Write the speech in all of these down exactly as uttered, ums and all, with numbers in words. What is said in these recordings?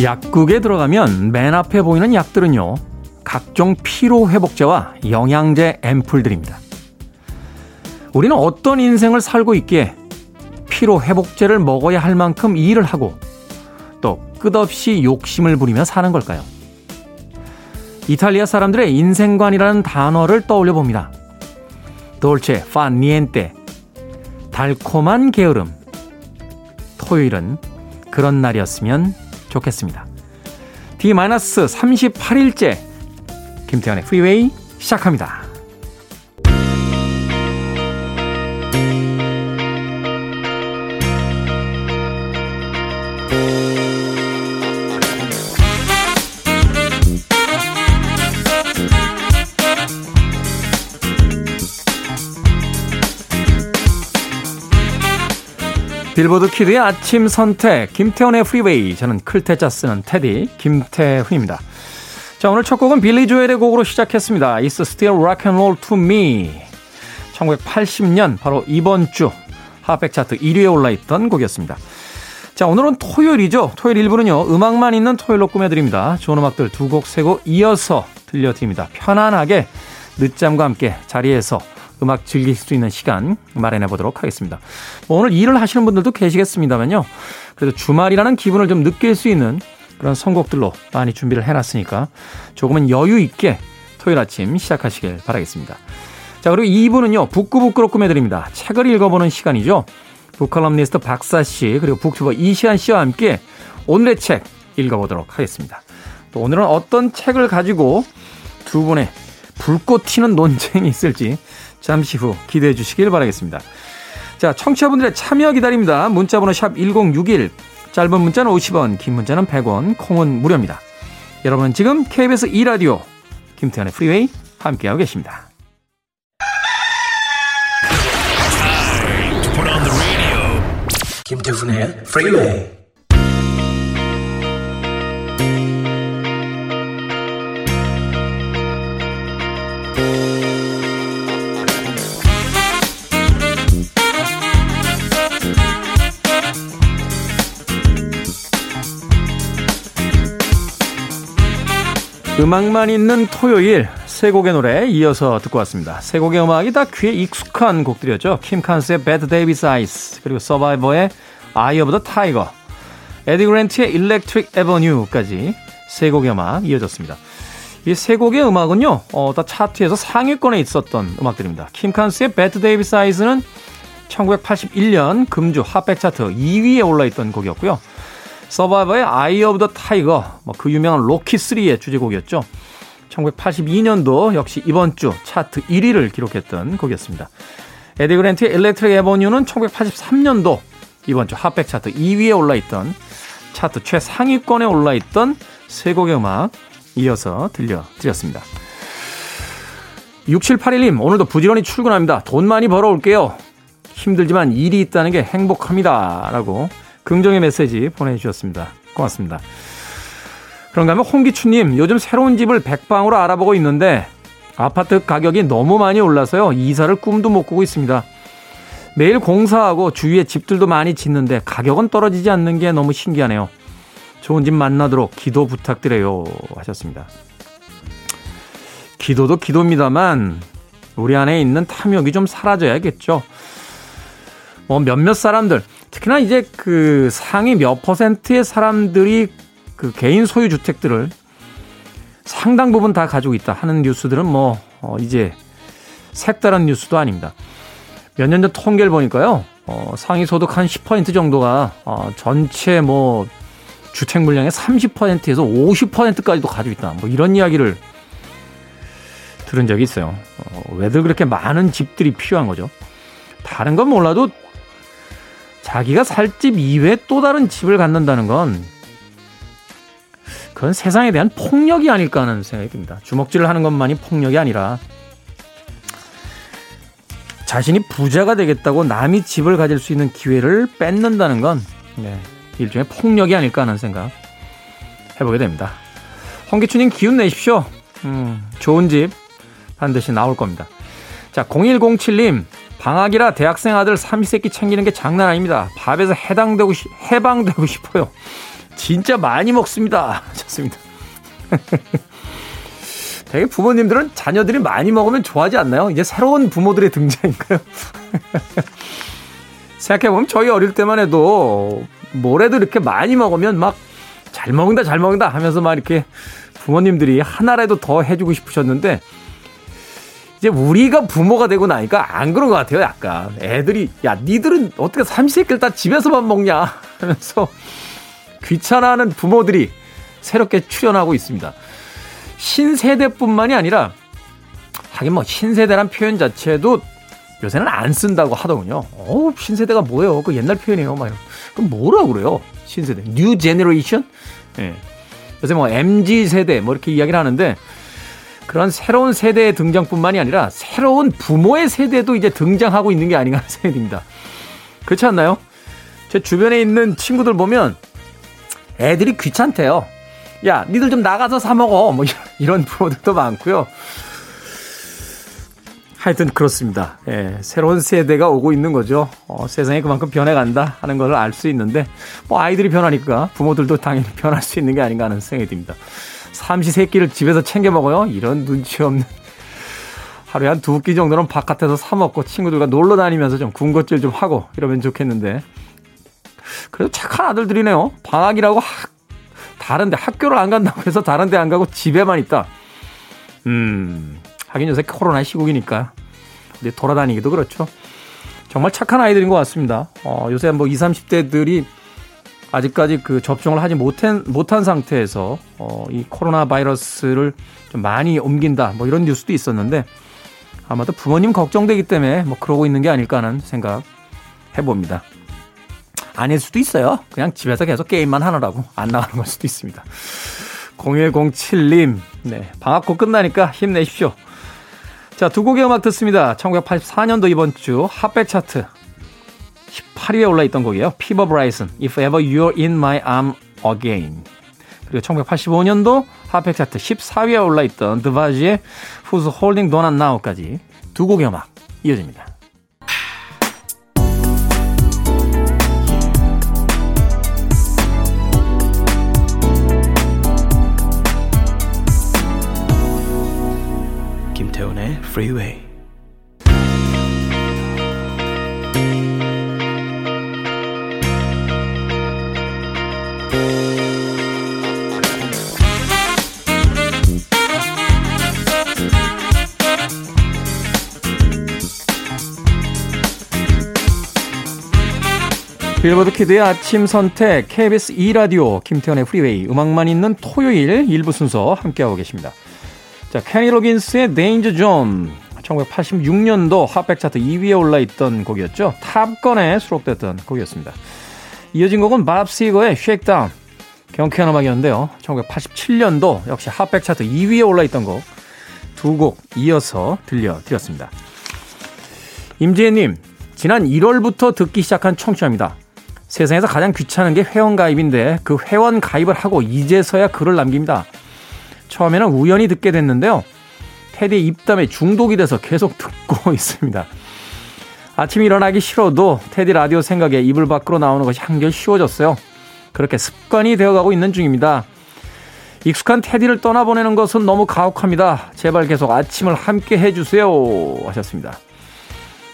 약국에 들어가면 맨 앞에 보이는 약들은요, 각종 피로회복제와 영양제 앰플들입니다. 우리는 어떤 인생을 살고 있기에 피로회복제를 먹어야 할 만큼 일을 하고 또 끝없이 욕심을 부리며 사는 걸까요? 이탈리아 사람들의 인생관이라는 단어를 떠올려 봅니다. Dolce fa niente, 달콤한 게으름. 토요일은 그런 날이었으면 좋겠습니다. 디 삼십팔 일째 김태현의 프리웨이 시작합니다. 빌보드 키드의 아침 선택 김태훈의 프리웨이, 저는 클테짜 쓰는 테디 김태훈입니다. 자, 오늘 첫 곡은 빌리 조엘의 곡으로 시작했습니다. It's Still Rock and Roll to Me. 천구백팔십 년 바로 이번 주 핫백 차트 일 위에 올라있던 곡이었습니다. 자, 오늘은 토요일이죠. 토요일 일 부는요, 음악만 있는 토요일로 꾸며드립니다. 좋은 음악들 두 곡 세 곡 이어서 들려드립니다. 편안하게 늦잠과 함께 자리에서 음악 즐길 수 있는 시간 마련해 보도록 하겠습니다. 뭐 오늘 일을 하시는 분들도 계시겠습니다만요, 그래도 주말이라는 기분을 좀 느낄 수 있는 그런 선곡들로 많이 준비를 해놨으니까 조금은 여유 있게 토요일 아침 시작하시길 바라겠습니다. 자, 그리고 이 부는요, 북구북구로 꾸며드립니다. 책을 읽어보는 시간이죠. 북칼럼니스트 박사씨 그리고 북튜버 이시안씨와 함께 오늘의 책 읽어보도록 하겠습니다. 또 오늘은 어떤 책을 가지고 두 분의 불꽃 튀는 논쟁이 있을지 잠시 후 기대해 주시길 바라겠습니다. 자, 청취자분들의 참여 기다립니다. 문자번호 샵 일공육일, 짧은 문자는 오십 원, 긴 문자는 백 원, 콩은 무료입니다. 여러분은 지금 케이비에스 E-radio 김태현의 프리웨이 함께하고 계십니다. 김태훈의 프리웨이. 음악만 있는 토요일, 세 곡의 노래 이어서 듣고 왔습니다. 세 곡의 음악이 다 귀에 익숙한 곡들이었죠. 킴 칸스의 Bette Davis Eyes, 그리고 서바이버의 Eye of the Tiger, 에디 그랜트의 Electric Avenue까지 세 곡의 음악 이어졌습니다. 이 세 곡의 음악은요, 어, 다 차트에서 상위권에 있었던 음악들입니다. 킴 칸스의 Bette Davis Eyes는 천구백팔십일 년 금주 핫백 차트 이 위에 올라있던 곡이었고요. 서바이버의 Eye of the Tiger, 뭐 그 유명한 로키 쓰리의 주제곡이었죠. 천구백팔십이 년도 역시 이번 주 차트 일 위를 기록했던 곡이었습니다. 에디 그랜트의 Electric Avenue는 천구백팔십삼 년도 이번 주 핫백 차트 이 위에 올라있던, 차트 최상위권에 올라있던 세 곡의 음악 이어서 들려드렸습니다. 육칠팔일 님, 오늘도 부지런히 출근합니다. 돈 많이 벌어올게요. 힘들지만 일이 있다는 게 행복합니다. 라고 긍정의 메시지 보내주셨습니다. 고맙습니다. 그런가 하면 홍기춘님, 요즘 새로운 집을 백방으로 알아보고 있는데 아파트 가격이 너무 많이 올라서요, 이사를 꿈도 못 꾸고 있습니다. 매일 공사하고 주위에 집들도 많이 짓는데 가격은 떨어지지 않는 게 너무 신기하네요. 좋은 집 만나도록 기도 부탁드려요. 하셨습니다. 기도도 기도입니다만 우리 안에 있는 탐욕이 좀 사라져야겠죠. 뭐 몇몇 사람들, 특히나 이제 그 상위 몇 퍼센트의 사람들이 그 개인 소유 주택들을 상당 부분 다 가지고 있다 하는 뉴스들은 뭐 어 이제 색다른 뉴스도 아닙니다. 몇 년 전 통계를 보니까요, 어 상위 소득 한 십 퍼센트 정도가 어 전체 뭐 주택 물량의 삼십 퍼센트에서 오십 퍼센트까지도 가지고 있다, 뭐 이런 이야기를 들은 적이 있어요. 어 왜들 그렇게 많은 집들이 필요한 거죠? 다른 건 몰라도 자기가 살 집 이외에 또 다른 집을 갖는다는 건 그건 세상에 대한 폭력이 아닐까 하는 생각이 듭니다. 주먹질을 하는 것만이 폭력이 아니라 자신이 부자가 되겠다고 남이 집을 가질 수 있는 기회를 뺏는다는 건 네, 일종의 폭력이 아닐까 하는 생각 해보게 됩니다. 홍기춘님, 기운 내십시오. 음, 좋은 집 반드시 나올 겁니다. 자, 공일공칠 님, 방학이라 대학생 아들 삼시세끼 챙기는 게 장난 아닙니다. 밥에서 해당되고, 해방되고 싶어요. 진짜 많이 먹습니다. 좋습니다. 되게 부모님들은 자녀들이 많이 먹으면 좋아하지 않나요? 이제 새로운 부모들의 등장인가요? 생각해보면 저희 어릴 때만 해도 뭐래도 이렇게 많이 먹으면 막 잘 먹는다 잘 먹는다 하면서 막 이렇게 부모님들이 하나라도 더 해주고 싶으셨는데 이제 우리가 부모가 되고 나니까 안 그런 것 같아요. 약간 애들이 야 니들은 어떻게 삼시세끼를 다 집에서만 먹냐 하면서 귀찮아하는 부모들이 새롭게 출연하고 있습니다. 신세대뿐만이 아니라 하긴 뭐 신세대란 표현 자체도 요새는 안 쓴다고 하더군요. 어 신세대가 뭐예요? 그 옛날 표현이에요. 막 그럼 뭐라고 그래요? 신세대, 뉴 제너레이션? 예. 요새 뭐 엠지 세대 뭐 이렇게 이야기를 하는데 그런 새로운 세대의 등장뿐만이 아니라 새로운 부모의 세대도 이제 등장하고 있는 게 아닌가 하는 생각이 듭니다. 그렇지 않나요? 제 주변에 있는 친구들 보면 애들이 귀찮대요. 야, 니들 좀 나가서 사 먹어. 뭐 이런 부모들도 많고요. 하여튼 그렇습니다. 예, 새로운 세대가 오고 있는 거죠. 어, 세상이 그만큼 변해간다 하는 걸 알 수 있는데 뭐 아이들이 변하니까 부모들도 당연히 변할 수 있는 게 아닌가 하는 생각이 듭니다. 삼시세끼를 집에서 챙겨 먹어요. 이런 눈치 없는 하루에 한 두 끼 정도는 바깥에서 사 먹고 친구들과 놀러 다니면서 좀 군것질 좀 하고 이러면 좋겠는데 그래도 착한 아들들이네요. 방학이라고 학, 다른데 학교를 안 간다고 해서 다른데 안 가고 집에만 있다. 음 하긴 요새 코로나 시국이니까 근데 돌아다니기도 그렇죠. 정말 착한 아이들인 것 같습니다. 어, 요새 뭐 이십, 삼십대들이 아직까지 그 접종을 하지 못한, 못한 상태에서, 어, 이 코로나 바이러스를 좀 많이 옮긴다, 뭐 이런 뉴스도 있었는데, 아마도 부모님 걱정되기 때문에 뭐 그러고 있는 게 아닐까 하는 생각 해봅니다. 아닐 수도 있어요. 그냥 집에서 계속 게임만 하느라고 안 나가는 걸 수도 있습니다. 공일공칠님, 네. 방학고 끝나니까 힘내십시오. 자, 두 곡의 음악 듣습니다. 천구백팔십사년도 이번 주 핫백 차트. 십팔 위에 올라있던 곡이에요. Fever Bryson, If ever you're in my arms again. 그리고 천구백팔십오년도 핫백 차트 십사 위에 올라있던 드바지의 Who's Holding Donut Now까지 두 곡의 음악 이어집니다. 김태훈의 Freeway. 빌보드 키드의 아침 선택 케이비에스 E-radio 김태현의 프리웨이 음악만 있는 토요일 일부 순서 함께하고 계십니다. 자, 케니 로긴스의 Danger Zone 천구백팔십육년도 핫백 차트 이 위에 올라있던 곡이었죠. 탑건에 수록됐던 곡이었습니다. 이어진 곡은 밥 시거의 Shakedown 경쾌한 음악이었는데요. 천구백팔십칠년도 역시 핫백 차트 이 위에 올라있던 곡 두 곡 이어서 들려드렸습니다. 임지혜님 지난 일월부터 듣기 시작한 청취자입니다. 세상에서 가장 귀찮은 게 회원가입인데 그 회원가입을 하고 이제서야 글을 남깁니다. 처음에는 우연히 듣게 됐는데요. 테디 입담에 중독이 돼서 계속 듣고 있습니다. 아침에 일어나기 싫어도 테디 라디오 생각에 이불 밖으로 나오는 것이 한결 쉬워졌어요. 그렇게 습관이 되어가고 있는 중입니다. 익숙한 테디를 떠나보내는 것은 너무 가혹합니다. 제발 계속 아침을 함께 해주세요 하셨습니다.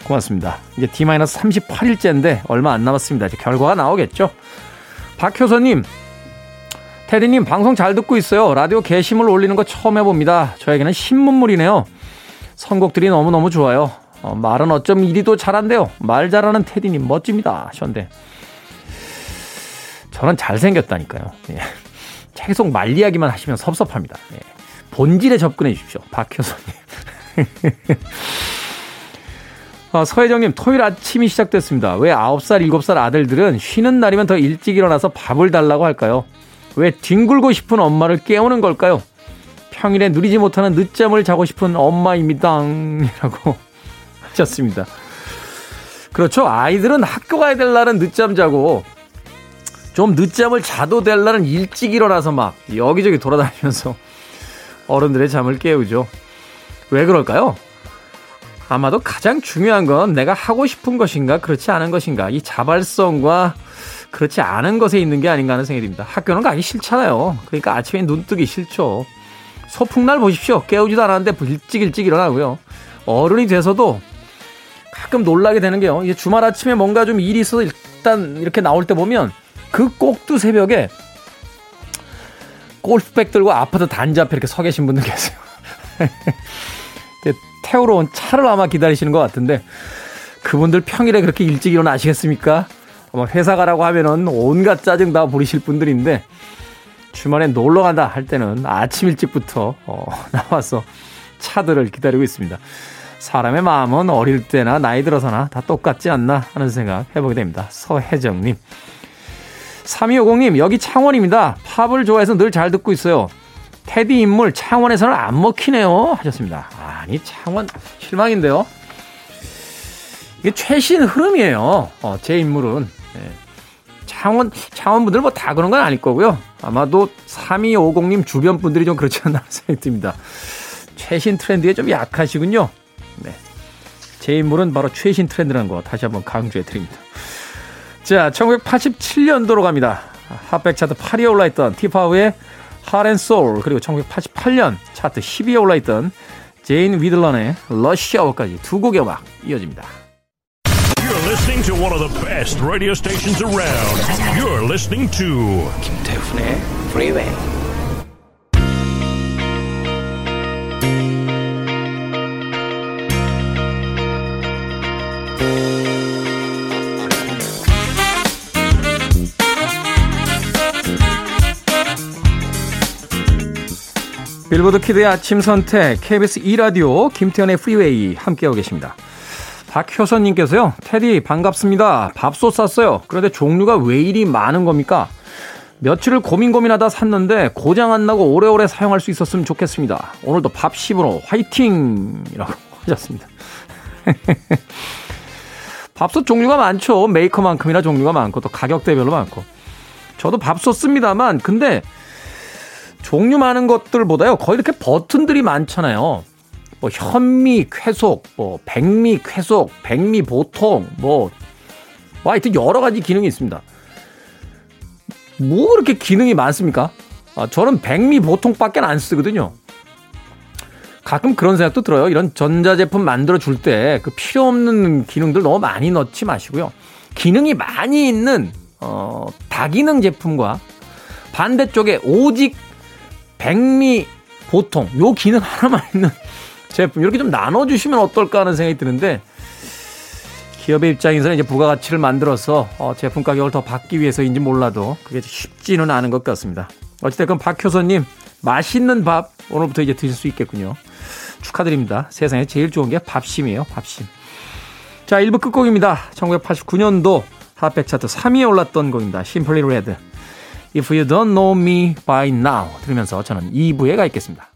고맙습니다. 이제 디 삼십팔일째인데 얼마 안 남았습니다. 이제 결과가 나오겠죠. 박효선님, 테디님 방송 잘 듣고 있어요. 라디오 게시물 올리는 거 처음 해봅니다. 저에게는 신문물이네요. 선곡들이 너무너무 좋아요. 어, 말은 어쩜 이리도 잘한대요. 말 잘하는 테디님 멋집니다 하셨는데 저는 잘생겼다니까요. 예. 계속 말 이야기만 하시면 섭섭합니다. 예. 본질에 접근해 주십시오. 박효선님. 서혜정님 토요일 아침이 시작됐습니다. 왜 아홉 살, 일곱 살 아들들은 쉬는 날이면 더 일찍 일어나서 밥을 달라고 할까요? 왜 뒹굴고 싶은 엄마를 깨우는 걸까요? 평일에 누리지 못하는 늦잠을 자고 싶은 엄마입니다 이라고 하셨습니다. 그렇죠. 아이들은 학교 가야 될 날은 늦잠 자고 좀 늦잠을 자도 될 날은 일찍 일어나서 막 여기저기 돌아다니면서 어른들의 잠을 깨우죠. 왜 그럴까요? 아마도 가장 중요한 건 내가 하고 싶은 것인가 그렇지 않은 것인가 이 자발성과 그렇지 않은 것에 있는 게 아닌가 하는 생각이 듭니다. 학교는 가기 싫잖아요. 그러니까 아침에 눈 뜨기 싫죠. 소풍날 보십시오. 깨우지도 않았는데 일찍 일찍 일어나고요. 어른이 돼서도 가끔 놀라게 되는 게요. 이제 주말 아침에 뭔가 좀 일이 있어서 일단 이렇게 나올 때 보면 그 꼭두 새벽에 골프백 들고 아파트 단지 앞에 이렇게 서 계신 분들 계세요. 태우러 온 차를 아마 기다리시는 것 같은데 그분들 평일에 그렇게 일찍 일어나시겠습니까? 아마 회사 가라고 하면은 온갖 짜증 다 부리실 분들인데 주말에 놀러 간다 할 때는 아침 일찍부터 어, 나와서 차들을 기다리고 있습니다. 사람의 마음은 어릴 때나 나이 들어서나 다 똑같지 않나 하는 생각 해보게 됩니다. 서혜정님. 삼이오공님 여기 창원입니다. 팝을 좋아해서 늘 잘 듣고 있어요. 테디 인물 창원에서는 안 먹히네요 하셨습니다. 아니 창원 실망인데요. 이게 최신 흐름이에요. 어, 제 인물은 네. 창원 창원분들 뭐 다 그런 건 아닐 거고요. 아마도 삼이오공님 주변 분들이 좀 그렇지 않나 생각이 듭니다. 최신 트렌드에 좀 약하시군요. 네. 제 인물은 바로 최신 트렌드라는 거 다시 한번 강조해 드립니다. 자, 천구백팔십칠년도로 갑니다. 핫백 차트 팔 위에 올라있던 티파우의 Heart and Soul, 그리고 천구백팔십팔년 차트 십 위에 올라있던 제인 위들런의 Lush Hour까지 두 곡의 음악 이어집니다. You're listening to one of the best radio stations around. You're listening to 김태훈의 Freeway. 빌보드 키드의 아침 선택, 케이비에스 E-radio, 김태현의 프리웨이 함께하고 계십니다. 박효선님께서요. 테디 반갑습니다. 밥솥 샀어요. 그런데 종류가 왜 이리 많은 겁니까? 며칠을 고민 고민하다 샀는데 고장 안 나고 오래오래 사용할 수 있었으면 좋겠습니다. 오늘도 밥심으로 화이팅! 이라고 하셨습니다. 밥솥 종류가 많죠. 메이커만큼이나 종류가 많고 또 가격대별로 많고. 저도 밥솥 씁니다만 근데 종류 많은 것들보다요. 거의 이렇게 버튼들이 많잖아요. 뭐 현미, 쾌속, 뭐 백미, 쾌속, 백미, 보통, 뭐 하여튼 여러 가지 기능이 있습니다. 뭐 그렇게 기능이 많습니까? 아, 저는 백미, 보통밖에 안 쓰거든요. 가끔 그런 생각도 들어요. 이런 전자제품 만들어줄 때 그 필요 없는 기능들 너무 많이 넣지 마시고요. 기능이 많이 있는 어, 다기능 제품과 반대쪽에 오직 백미, 보통 요 기능 하나만 있는 제품 이렇게 좀 나눠주시면 어떨까 하는 생각이 드는데 기업의 입장에서는 이제 부가가치를 만들어서 어, 제품 가격을 더 받기 위해서인지 몰라도 그게 쉽지는 않은 것 같습니다. 어찌됐건 박효선님 맛있는 밥 오늘부터 이제 드실 수 있겠군요. 축하드립니다. 세상에 제일 좋은 게 밥심이에요. 밥심. 자, 일 부 끝곡입니다. 천구백팔십구년도 핫백 차트 삼 위에 올랐던 곡입니다. Simply Red. If you don't know me by now 들으면서 저는 이 부에 가 있겠습니다.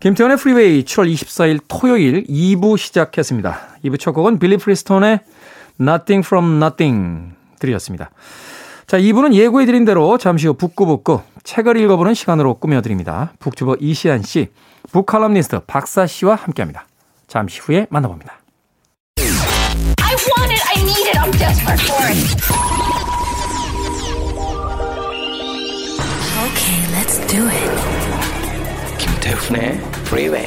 김태현의 프리웨이 칠월 이십사일 토요일 이 부 시작했습니다. 이 부 첫 곡은 빌리 프리스톤의 Nothing from Nothing 드렸습니다. 자, 이 부는 예고해드린 대로 잠시 후 북구북구 책을 읽어보는 시간으로 꾸며드립니다. 북튜버 이시안 씨, 북칼럼니스트 박사 씨와 함께합니다. 잠시 후에 만나봅니다. I want it, I need it, I'm desperate for it. Okay, let's do it. 김태훈의 Freeway.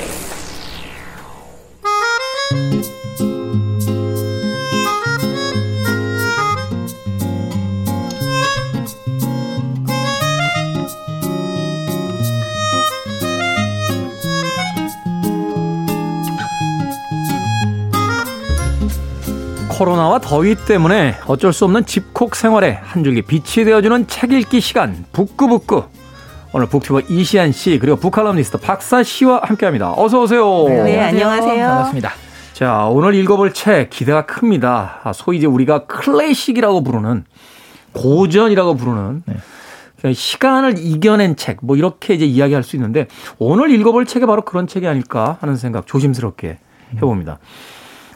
코로나와 더위 때문에 어쩔 수 없는 집콕 생활에 한 줄기 빛이 되어주는 책 읽기 시간 북구북구. 오늘 북튜버 이시안 씨 그리고 북칼럼니스트 박사 씨와 함께합니다. 어서 오세요. 네, 안녕하세요. 반갑습니다. 자, 오늘 읽어볼 책 기대가 큽니다. 소위 이제 우리가 클래식이라고 부르는 고전이라고 부르는 네. 시간을 이겨낸 책 뭐 이렇게 이제 이야기할 수 있는데 오늘 읽어볼 책이 바로 그런 책이 아닐까 하는 생각 조심스럽게 해봅니다.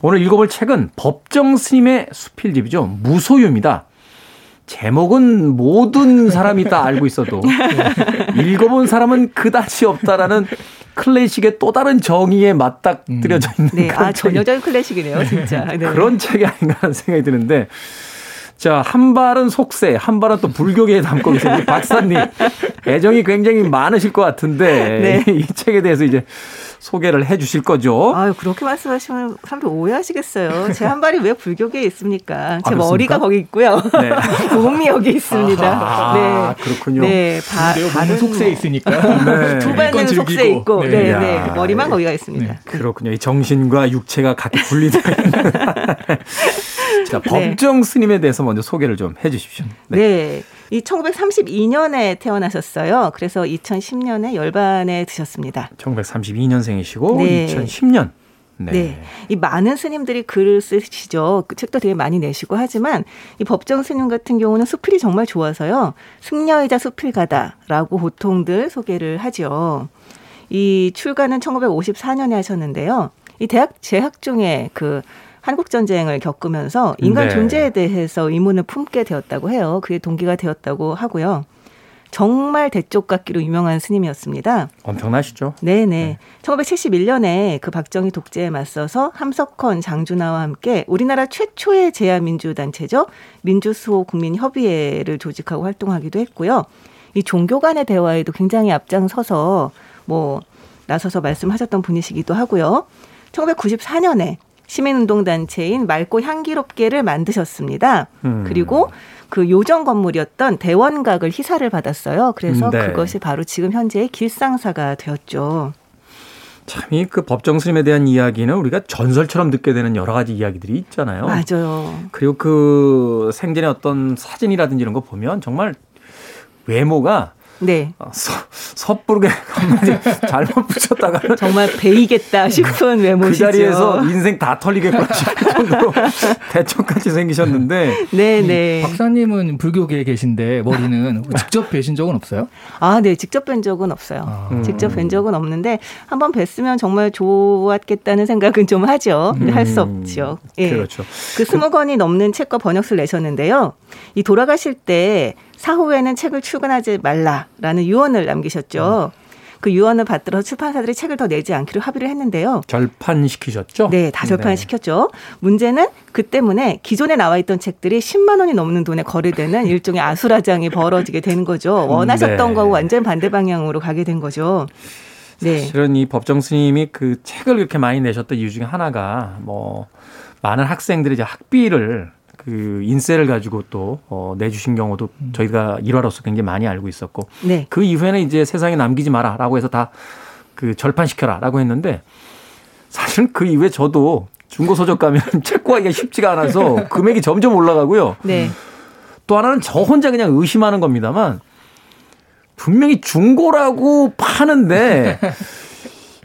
오늘 읽어볼 책은 법정 스님의 수필집이죠. 무소유입니다. 제목은 모든 사람이 다 알고 있어도 읽어본 사람은 그다지 없다라는 클래식의 또 다른 정의에 맞닥뜨려져 있는 음. 네, 그런 아, 전형적인 클래식이네요. 진짜. 네. 그런 책이 아닌가 하는 생각이 드는데 자, 한 발은 속세, 한 발은 또 불교계에 담고 계신 우리 박사님 애정이 굉장히 많으실 것 같은데 네. 이 책에 대해서 이제 소개를 해 주실 거죠. 아유, 그렇게 말씀하시면 사람들 오해하시겠어요. 제 한 발이 왜 불교계에 있습니까? 제 아, 머리가 거기 있고요. 네. 몸이 여기 있습니다. 아, 네. 그렇군요. 네, 바, 발은 속세에 있으니까. 네. 두 발은 속세에 있고, 네, 네, 네. 머리만 네. 거기가 있습니다. 네. 그렇군요. 이 정신과 육체가 각기 분리되어 있는. 자, 법정 네. 스님에 대해서 먼저 소개를 좀 해 주십시오. 네. 네. 이 천구백삼십이 년에 태어나셨어요. 그래서 이천십 년에 열반에 드셨습니다. 천구백삼십이 년생이시고 네. 이천십 년. 네. 네. 이 많은 스님들이 글을 쓰시죠. 그 책도 되게 많이 내시고 하지만 이 법정 스님 같은 경우는 수필이 정말 좋아서요. 승려이자 수필가다라고 보통들 소개를 하죠. 이 출가는 천구백오십사 년에 하셨는데요. 이 대학 재학 중에 그 한국전쟁을 겪으면서 인간 네. 존재에 대해서 의문을 품게 되었다고 해요. 그게 동기가 되었다고 하고요. 정말 대쪽같기로 유명한 스님이었습니다. 엄청나시죠? 네네. 네. 천구백칠십일 년에 그 박정희 독재에 맞서서 함석헌 장준하와 함께 우리나라 최초의 제야민주단체죠. 민주수호 국민협의회를 조직하고 활동하기도 했고요. 이 종교 간의 대화에도 굉장히 앞장서서 뭐 나서서 말씀하셨던 분이시기도 하고요. 천구백구십사 년에 시민운동단체인 맑고 향기롭게를 만드셨습니다. 음. 그리고 그 요정 건물이었던 대원각을 희사를 받았어요. 그래서 네. 그것이 바로 지금 현재의 길상사가 되었죠. 참 이 그 법정 스님에 대한 이야기는 우리가 전설처럼 듣게 되는 여러 가지 이야기들이 있잖아요. 맞아요. 그리고 그 생전의 어떤 사진이라든지 이런 거 보면 정말 외모가 네. 서, 섣부르게 한마디 잘못 붙였다가 정말 베이겠다 싶은 외모시죠. 그 자리에서 인생 다 털리겠구나 싶을 정도로 대척같이 생기셨는데 네네. 박사님은 불교계에 계신데 머리는 직접 뵈신 적은 없어요? 아, 네. 직접 뵌 적은 없어요. 아. 음. 직접 뵌 적은 없는데 한번 뵀으면 정말 좋았겠다는 생각은 좀 하죠. 근데 할 수 없죠. 음. 예. 그렇죠. 그 스무 권이 넘는 책과 번역서를 내셨는데요. 이 돌아가실 때 사후에는 책을 출간하지 말라라는 유언을 남기셨죠. 음. 그 유언을 받들어 출판사들이 책을 더 내지 않기로 합의를 했는데요. 절판시키셨죠? 네. 다 절판시켰죠. 네. 문제는 그 때문에 기존에 나와 있던 책들이 십만 원이 넘는 돈에 거래되는 일종의 아수라장이 벌어지게 된 거죠. 원하셨던 네. 거하고 완전 반대 방향으로 가게 된 거죠. 네. 사실은 이 법정 스님이 그 책을 그렇게 많이 내셨던 이유 중에 하나가 뭐 많은 학생들이 이제 학비를 그 인세를 가지고 또 어, 내주신 경우도 저희가 일화로서 굉장히 많이 알고 있었고 네. 그 이후에는 이제 세상에 남기지 마라라고 해서 다 그 절판시켜라라고 했는데 사실은 그 이후에 저도 중고 서적 가면 책 구하기가 쉽지가 않아서 금액이 점점 올라가고요. 네. 또 하나는 저 혼자 그냥 의심하는 겁니다만 분명히 중고라고 파는데.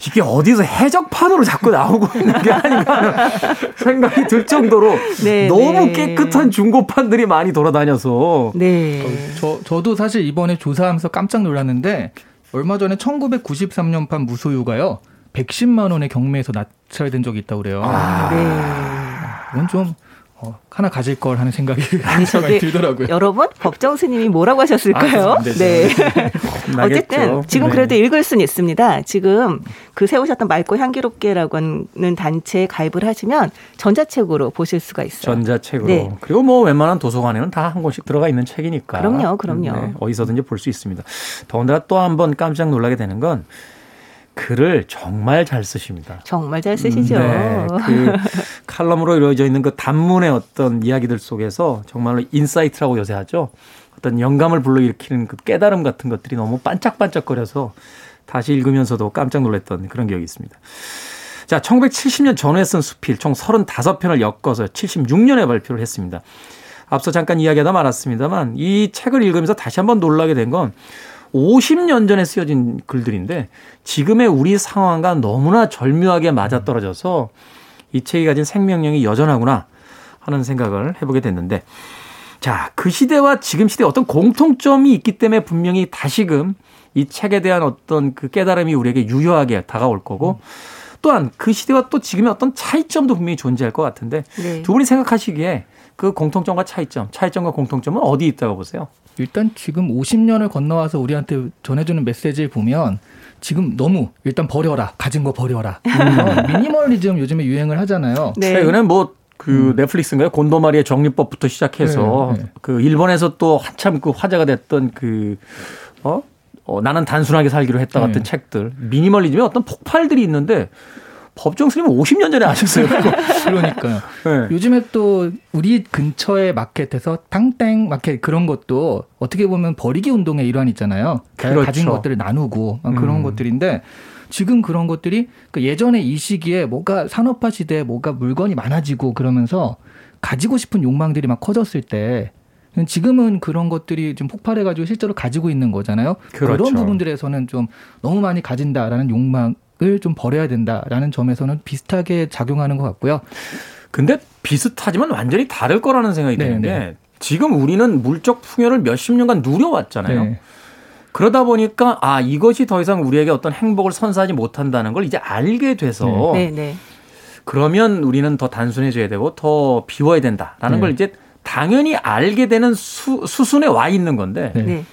이게 어디서 해적판으로 자꾸 나오고 있는 게 아닌가 하는 생각이 들 정도로 네, 너무 네. 깨끗한 중고판들이 많이 돌아다녀서 네. 저, 저도 사실 이번에 조사하면서 깜짝 놀랐는데 얼마 전에 천구백구십삼 년판 무소유가요 백십만 원의 경매에서 낙찰된 적이 있다고 그래요. 아, 네. 이건 좀 어, 하나 가질 걸 하는 생각이 아니, 저기 들더라고요. 여러분 법정 스님이 뭐라고 하셨을까요? 아, 네. 어쨌든 지금 그래도 네. 읽을 수는 있습니다. 지금 그 세우셨던 맑고 향기롭게라고 하는 단체에 가입을 하시면 전자책으로 보실 수가 있어요. 전자책으로. 네. 그리고 뭐 웬만한 도서관에는 다 한 권씩 들어가 있는 책이니까. 그럼요. 그럼요. 네, 어디서든지 볼 수 있습니다. 더군다나 또 한 번 깜짝 놀라게 되는 건 글을 정말 잘 쓰십니다. 정말 잘 쓰시죠. 네, 그 칼럼으로 이루어져 있는 그 단문의 어떤 이야기들 속에서 정말로 인사이트라고 요새 하죠. 어떤 영감을 불러일으키는 그 깨달음 같은 것들이 너무 반짝반짝거려서 다시 읽으면서도 깜짝 놀랐던 그런 기억이 있습니다. 자, 천구백칠십 년 전후에 쓴 수필 총 서른다섯 편을 엮어서 칠십육 년에 발표를 했습니다. 앞서 잠깐 이야기하다 말았습니다만 이 책을 읽으면서 다시 한번 놀라게 된 건 오십 년 전에 쓰여진 글들인데 지금의 우리 상황과 너무나 절묘하게 맞아떨어져서 이 책이 가진 생명력이 여전하구나 하는 생각을 해보게 됐는데 자, 그 시대와 지금 시대에 어떤 공통점이 있기 때문에 분명히 다시금 이 책에 대한 어떤 그 깨달음이 우리에게 유효하게 다가올 거고 또한 그 시대와 또 지금의 어떤 차이점도 분명히 존재할 것 같은데 네. 두 분이 생각하시기에 그 공통점과 차이점, 차이점과 공통점은 어디 있다고 보세요? 일단 지금 오십 년을 건너와서 우리한테 전해주는 메시지를 보면 지금 너무 일단 버려라. 가진 거 버려라. 미니멀리즘 요즘에 유행을 하잖아요. 네. 최근에 뭐 그 음. 넷플릭스인가요? 곤도마리의 정리법부터 시작해서 네, 네. 그 일본에서 또 한참 그 화제가 됐던 그 어? 어, 나는 단순하게 살기로 했다 같은 네. 책들. 미니멀리즘의 어떤 폭발들이 있는데 법정 스님은 오십 년 전에 아셨어요. 그러니까요. 네. 요즘에 또 우리 근처의 마켓에서 탕땡 마켓 그런 것도 어떻게 보면 버리기 운동의 일환이잖아요. 그렇죠. 가진 것들을 나누고 그런 음. 것들인데 지금 그런 것들이 그러니까 예전에 이 시기에 뭐가 산업화 시대에 뭐가 물건이 많아지고 그러면서 가지고 싶은 욕망들이 막 커졌을 때 지금은 그런 것들이 좀 폭발해가지고 실제로 가지고 있는 거잖아요. 그렇죠. 그런 부분들에서는 좀 너무 많이 가진다라는 욕망을 좀 버려야 된다라는 점에서는 비슷하게 작용하는 것 같고요. 근데 비슷하지만 완전히 다를 거라는 생각이 네네. 드는 게 지금 우리는 물적 풍요를 몇십 년간 누려왔잖아요. 네. 그러다 보니까 아 이것이 더 이상 우리에게 어떤 행복을 선사하지 못한다는 걸 이제 알게 돼서 네. 네. 그러면 우리는 더 단순해져야 되고 더 비워야 된다라는 네. 걸 이제 당연히 알게 되는 수, 수순에 와 있는 건데. 네. 네.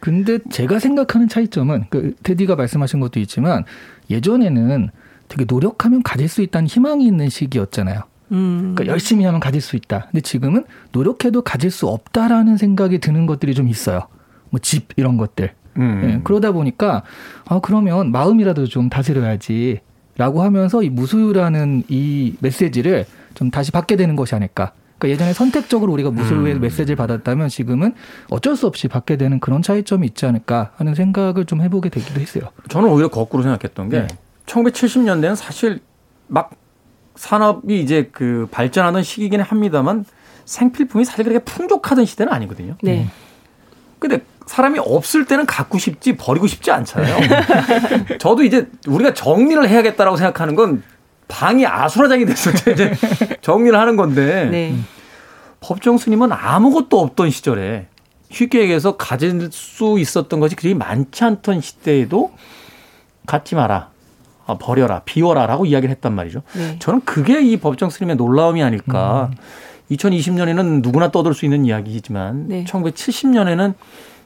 근데 제가 생각하는 차이점은 그 테디가 말씀하신 것도 있지만 예전에는 되게 노력하면 가질 수 있다는 희망이 있는 시기였잖아요. 음. 그러니까 열심히 하면 가질 수 있다. 근데 지금은 노력해도 가질 수 없다라는 생각이 드는 것들이 좀 있어요. 뭐 집 이런 것들. 음. 네. 그러다 보니까 아 그러면 마음이라도 좀 다스려야지라고 하면서 이 무소유라는 이 메시지를 좀 다시 받게 되는 것이 아닐까. 그러니까 예전에 선택적으로 우리가 무술의 음. 메시지를 받았다면 지금은 어쩔 수 없이 받게 되는 그런 차이점이 있지 않을까 하는 생각을 좀 해보게 되기도 했어요. 저는 오히려 거꾸로 생각했던 게 네. 천구백칠십 년대는 사실 막 산업이 이제 그 발전하던 시기이긴 합니다만 생필품이 사실 그렇게 풍족하던 시대는 아니거든요. 네. 근데 사람이 없을 때는 갖고 싶지 버리고 싶지 않잖아요. 저도 이제 우리가 정리를 해야겠다라고 생각하는 건 방이 아수라장이 됐을 때 이제 정리를 하는 건데 네. 법정 스님은 아무것도 없던 시절에 쉽게 얘기해서 가질 수 있었던 것이 그리 많지 않던 시대에도 갖지 마라, 버려라, 비워라라고 이야기를 했단 말이죠. 네. 저는 그게 이 법정 스님의 놀라움이 아닐까. 음. 이천이십 년에는 누구나 떠들 수 있는 이야기이지만 네. 천구백칠십 년에는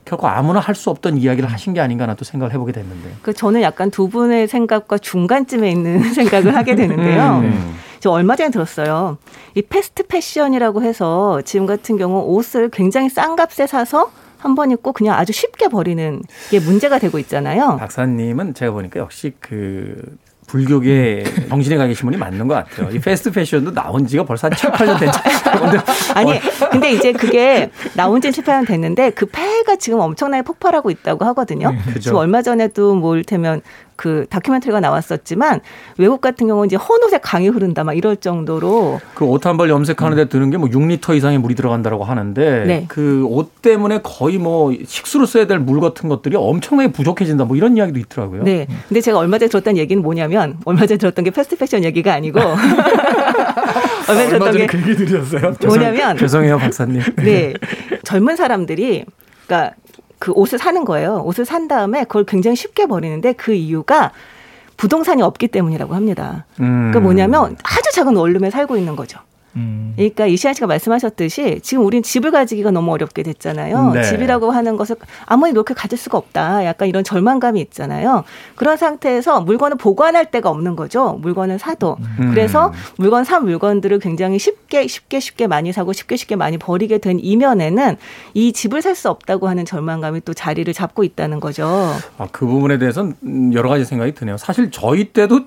결코 아무나 할 수 없던 이야기를 하신 게 아닌가나 또 생각을 해보게 됐는데. 그 저는 약간 두 분의 생각과 중간쯤에 있는 생각을 하게 되는데요. 네. 저 얼마 전에 들었어요. 이 패스트 패션이라고 해서 지금 같은 경우 옷을 굉장히 싼 값에 사서 한 번 입고 그냥 아주 쉽게 버리는 게 문제가 되고 있잖아요. 박사님은 제가 보니까 역시 그 불교계 정신에 가 계신 분이 맞는 것 같아요. 이 패스트 패션도 나온 지가 벌써 한 칠, 팔 년 됐잖아요. 아니, 근데 이제 그게 나온 지 칠, 팔 년 됐는데 그 폐해가 지금 엄청나게 폭발하고 있다고 하거든요. 그렇죠. 지금 얼마 전에도 뭐 이를테면 그 다큐멘터리가 나왔었지만 외국 같은 경우는 이제 헌옷에 강이 흐른다 막 이럴 정도로 그 옷 한 벌 염색하는데 드는 게 뭐 육 리터 이상의 물이 들어간다라고 하는데 네. 그 옷 때문에 거의 뭐 식수로 써야 될 물 같은 것들이 엄청나게 부족해진다 뭐 이런 이야기도 있더라고요. 네. 근데 제가 얼마 전에 들었던 얘기는 뭐냐면 얼마 전에 들었던 게 패스트 패션 얘기가 아니고 얼마 전에 들었던 게 그 얘기 드렸어요. 뭐냐면 죄송해요 박사님. 네. 젊은 사람들이 그러니까 그 옷을 사는 거예요. 옷을 산 다음에 그걸 굉장히 쉽게 버리는데 그 이유가 부동산이 없기 때문이라고 합니다. 음. 그러니까 뭐냐면 아주 작은 원룸에 살고 있는 거죠. 음. 그러니까 이시안 씨가 말씀하셨듯이 지금 우린 집을 가지기가 너무 어렵게 됐잖아요. 네. 집이라고 하는 것을 아무리 이렇게 가질 수가 없다. 약간 이런 절망감이 있잖아요. 그런 상태에서 물건을 보관할 데가 없는 거죠. 물건을 사도. 음. 그래서 물건 산 물건들을 굉장히 쉽게 쉽게 쉽게 많이 사고 쉽게 쉽게 많이 버리게 된 이면에는 이 집을 살 수 없다고 하는 절망감이 또 자리를 잡고 있다는 거죠. 아, 그 부분에 대해서는 여러 가지 생각이 드네요. 사실 저희 때도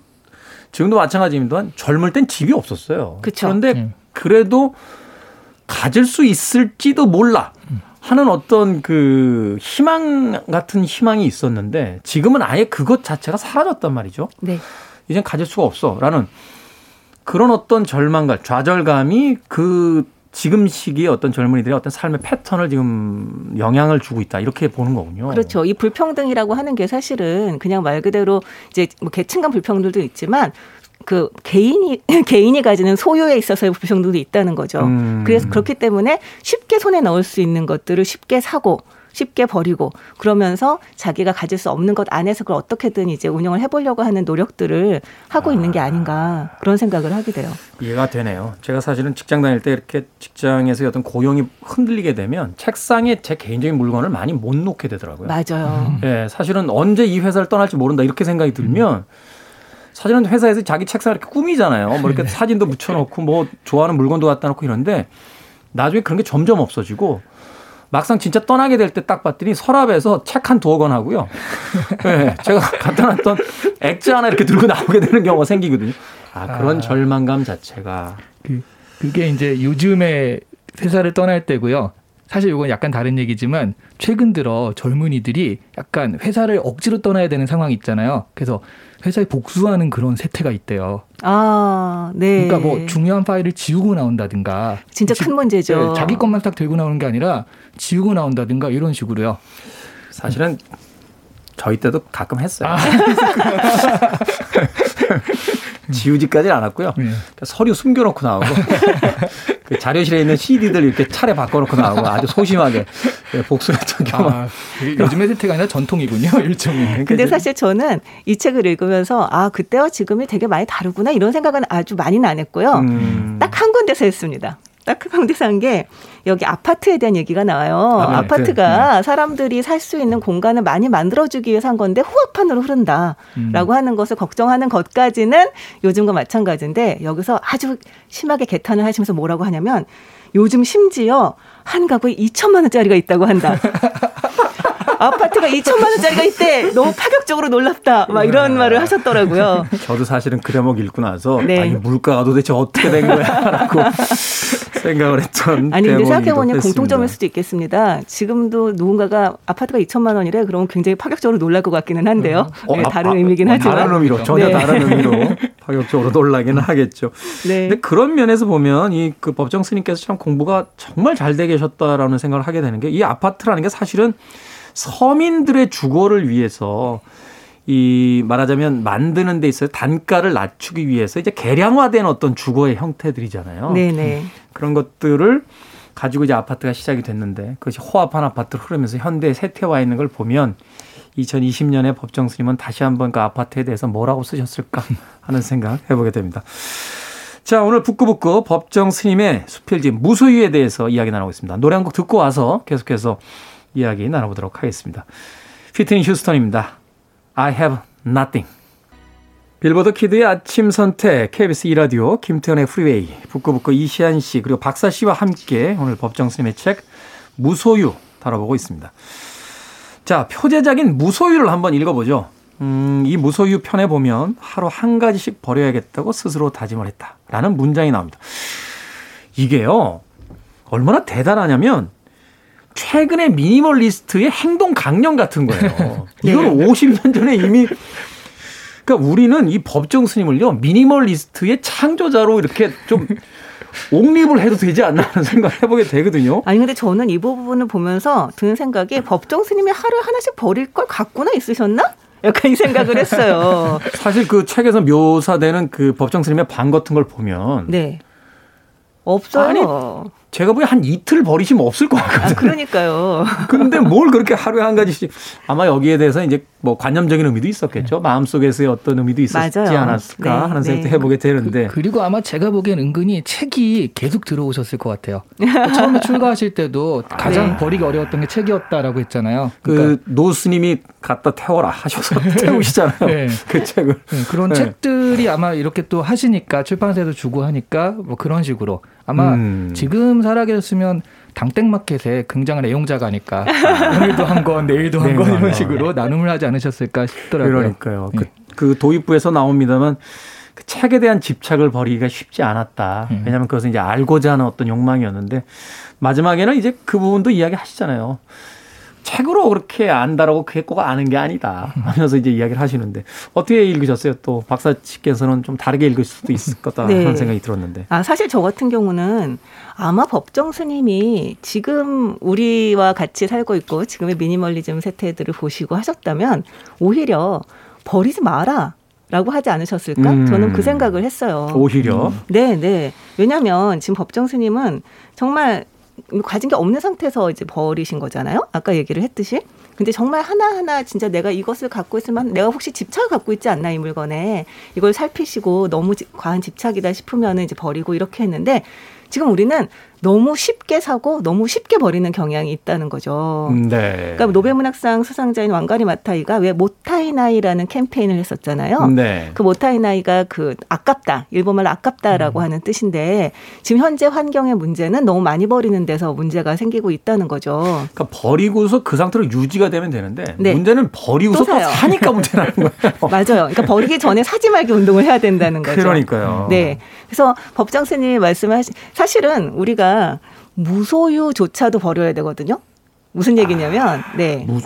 지금도 마찬가지입니다만 젊을 땐 집이 없었어요. 그쵸. 그런데 음. 그래도 가질 수 있을지도 몰라 하는 어떤 그 희망 같은 희망이 있었는데 지금은 아예 그것 자체가 사라졌단 말이죠. 네. 이젠 가질 수가 없어라는 그런 어떤 절망감, 좌절감이 그 지금 시기에 어떤 젊은이들의 어떤 삶의 패턴을 지금 영향을 주고 있다. 이렇게 보는 거군요. 그렇죠. 이 불평등이라고 하는 게 사실은 그냥 말 그대로 이제 뭐 계층 간 불평등도 있지만 그 개인이 개인이 가지는 소유에 있어서의 불평등도 있다는 거죠. 음. 그래서 그렇기 때문에 쉽게 손에 넣을 수 있는 것들을 쉽게 사고 쉽게 버리고 그러면서 자기가 가질 수 없는 것 안에서 그걸 어떻게든 이제 운영을 해보려고 하는 노력들을 하고 아. 있는 게 아닌가 그런 생각을 하게 돼요. 이해가 되네요. 제가 사실은 직장 다닐 때 이렇게 직장에서 어떤 고용이 흔들리게 되면 책상에 제 개인적인 물건을 많이 못 놓게 되더라고요. 맞아요. 음. 예, 사실은 언제 이 회사를 떠날지 모른다 이렇게 생각이 들면 음. 사실은 회사에서 자기 책상을 이렇게 꾸미잖아요. 뭐 이렇게 사진도 붙여놓고 뭐 좋아하는 물건도 갖다 놓고 이런데 나중에 그런 게 점점 없어지고 막상 진짜 떠나게 될 때 딱 봤더니 서랍에서 책 한 두어 권 하고요. 네, 제가 갖다 놨던 액자 하나 이렇게 들고 나오게 되는 경우가 생기거든요. 아, 그런 아, 절망감 자체가. 그, 그게 이제 요즘에 회사를 떠날 때고요. 사실 이건 약간 다른 얘기지만 최근 들어 젊은이들이 약간 회사를 억지로 떠나야 되는 상황이 있잖아요. 그래서 회사에 복수하는 그런 세태가 있대요. 아, 네. 그러니까 뭐 중요한 파일을 지우고 나온다든가. 진짜 지, 큰 문제죠. 네, 자기 것만 딱 들고 나오는 게 아니라 지우고 나온다든가 이런 식으로요. 사실은 저희 때도 가끔 했어요. 아. 지우지까지는 않았고요. 네. 서류 숨겨놓고 나오고 그 자료실에 있는 씨디들 이렇게 차례 바꿔놓고 나오고 아주 소심하게 복수했던 경험. 아, 요즘의 세태가 아니라 전통이군요. 일종의. 그러니까 근데 사실 저는 이 책을 읽으면서 아 그때와 지금이 되게 많이 다르구나 이런 생각은 아주 많이는 안 했고요. 음. 딱 한 군데서 했습니다. 딱 한 군데서 한 게 여기 아파트에 대한 얘기가 나와요. 아, 네. 아파트가 네. 사람들이 살 수 있는 공간을 많이 만들어주기 위해서 한 건데 호화판으로 흐른다라고 음. 하는 것을 걱정하는 것까지는 요즘과 마찬가지인데 여기서 아주 심하게 개탄을 하시면서 뭐라고 하냐면 요즘 심지어 한 가구에 이천만 원짜리가 있다고 한다. 아파트가 이천만 원짜리가 있대. 너무 파격적으로 놀랍다. 막 이런 말을 하셨더라고요. 저도 사실은 그 대목 읽고 나서 네. 아니 물가가 도대체 어떻게 된 거야라고 생각을 했던. 아니 근데 생각해보니 공통점일 수도 있겠습니다. 지금도 누군가가 아파트가 이천만 원이래. 그러면 굉장히 파격적으로 놀랄 것 같기는 한데요. 어, 네, 아, 다른 아, 의미긴 아, 하지만. 다른 의미로 전혀 네. 다른 의미로 파격적으로 놀라기는 하겠죠. 네. 근데 그런 면에서 보면 이 그 법정 스님께서 참 공부가 정말 잘 돼 계셨다라는 생각을 하게 되는 게 이 아파트라는 게 사실은 서민들의 주거를 위해서 이 말하자면 만드는 데 있어서 단가를 낮추기 위해서 이제 개량화된 어떤 주거의 형태들이잖아요. 네네. 그런 것들을 가지고 이제 아파트가 시작이 됐는데 그것이 호화판 아파트로 흐르면서 현대의 세태화 있는 걸 보면 이천이십 년에 법정 스님은 다시 한번 그 아파트에 대해서 뭐라고 쓰셨을까 하는 생각 해보게 됩니다. 자, 오늘 북구북구 법정 스님의 수필집 무소유에 대해서 이야기 나누고 있습니다. 노래 한 곡 듣고 와서 계속해서 이야기 나눠보도록 하겠습니다. 피트니 휴스턴입니다. I have nothing. 빌보드 키드의 아침 선택 케이비에스 E-radio 김태현의 프리웨이 북구북구 이시안 씨 그리고 박사 씨와 함께 오늘 법정 스님의 책 무소유 다뤄보고 있습니다. 자, 표제작인 무소유를 한번 읽어보죠. 음, 이 무소유 편에 보면 하루 한 가지씩 버려야겠다고 스스로 다짐을 했다라는 문장이 나옵니다. 이게요 얼마나 대단하냐면 최근에 미니멀리스트의 행동 강령 같은 거예요. 이건 네. 오십 년 전에 이미 그러니까 우리는 이 법정 스님을요 미니멀리스트의 창조자로 이렇게 좀 옹립을 해도 되지 않나 하는 생각을 해보게 되거든요. 아니 근데 저는 이 부분을 보면서 드는 생각이 법정 스님이 하루에 하나씩 버릴 걸 갖고나 있으셨나? 약간 이 생각을 했어요. 사실 그 책에서 묘사되는 그 법정 스님의 방 같은 걸 보면 네. 없어요. 아니, 제가 보기엔 한 이틀 버리시면 없을 것 같거든요. 아, 그러니까요. 근데 뭘 그렇게 하루에 한 가지씩. 아마 여기에 대해서 이제 뭐 관념적인 의미도 있었겠죠. 마음속에서의 어떤 의미도 있었지 맞아요. 않았을까 네, 하는 생각도 네. 해보게 되는데. 그, 그리고 아마 제가 보기엔 은근히 책이 계속 들어오셨을 것 같아요. 처음에 출가하실 때도 가장 네. 버리기 어려웠던 게 책이었다라고 했잖아요. 그러니까. 그 노 스님이 갖다 태워라 하셔서 태우시잖아요. 네. 그 책을. 네, 그런 네. 책들이 아마 이렇게 또 하시니까 출판사에도 주고 하니까 뭐 그런 식으로. 아마 음. 지금 살아계셨으면 당땡마켓에 굉장한 애용자가니까 오늘도 한 건 내일도 한 건 네, 이런 식으로 나눔을 하지 않으셨을까 싶더라고요. 그러니까요. 네. 그, 그 도입부에서 나옵니다만 그 책에 대한 집착을 버리기가 쉽지 않았다. 음. 왜냐하면 그것은 이제 알고자 하는 어떤 욕망이었는데 마지막에는 이제 그 부분도 이야기하시잖아요. 책으로 그렇게 안다라고 그게 꼭 아는 게 아니다 하면서 이제 이야기를 하시는데 어떻게 읽으셨어요? 또 박사님께서는 좀 다르게 읽을 수도 있을 거다 네. 그런 생각이 들었는데. 아 사실 저 같은 경우는 아마 법정 스님이 지금 우리와 같이 살고 있고 지금의 미니멀리즘 세태들을 보시고 하셨다면 오히려 버리지 마라. 라고 하지 않으셨을까? 음. 저는 그 생각을 했어요. 오히려? 음. 네. 네. 왜냐하면 지금 법정 스님은 정말 가진 게 없는 상태에서 이제 버리신 거잖아요. 아까 얘기를 했듯이. 근데 정말 하나하나 진짜 내가 이것을 갖고 있으면 내가 혹시 집착을 갖고 있지 않나 이 물건에 이걸 살피시고 너무 지, 과한 집착이다 싶으면 이제 버리고 이렇게 했는데 지금 우리는 너무 쉽게 사고 너무 쉽게 버리는 경향이 있다는 거죠. 네. 그러니까 노벨문학상 수상자인 왕가리 마타이가 왜 모타이나이라는 캠페인을 했었잖아요. 네. 그 모타이나이가 그 아깝다, 일본말로 아깝다라고 음. 하는 뜻인데 지금 현재 환경의 문제는 너무 많이 버리는 데서 문제가 생기고 있다는 거죠. 그러니까 버리고서 그 상태로 유지가 되면 되는데 네. 문제는 버리고서 또, 또 사니까 문제라는 거예요. 맞아요. 그러니까 버리기 전에 사지 말기 운동을 해야 된다는 거죠. 그러니까요. 네. 그래서 법정 스님이 말씀하신 사실은 우리가 무소유조차도 버려야 되거든요. 무슨 얘기냐면 아, 네. 무,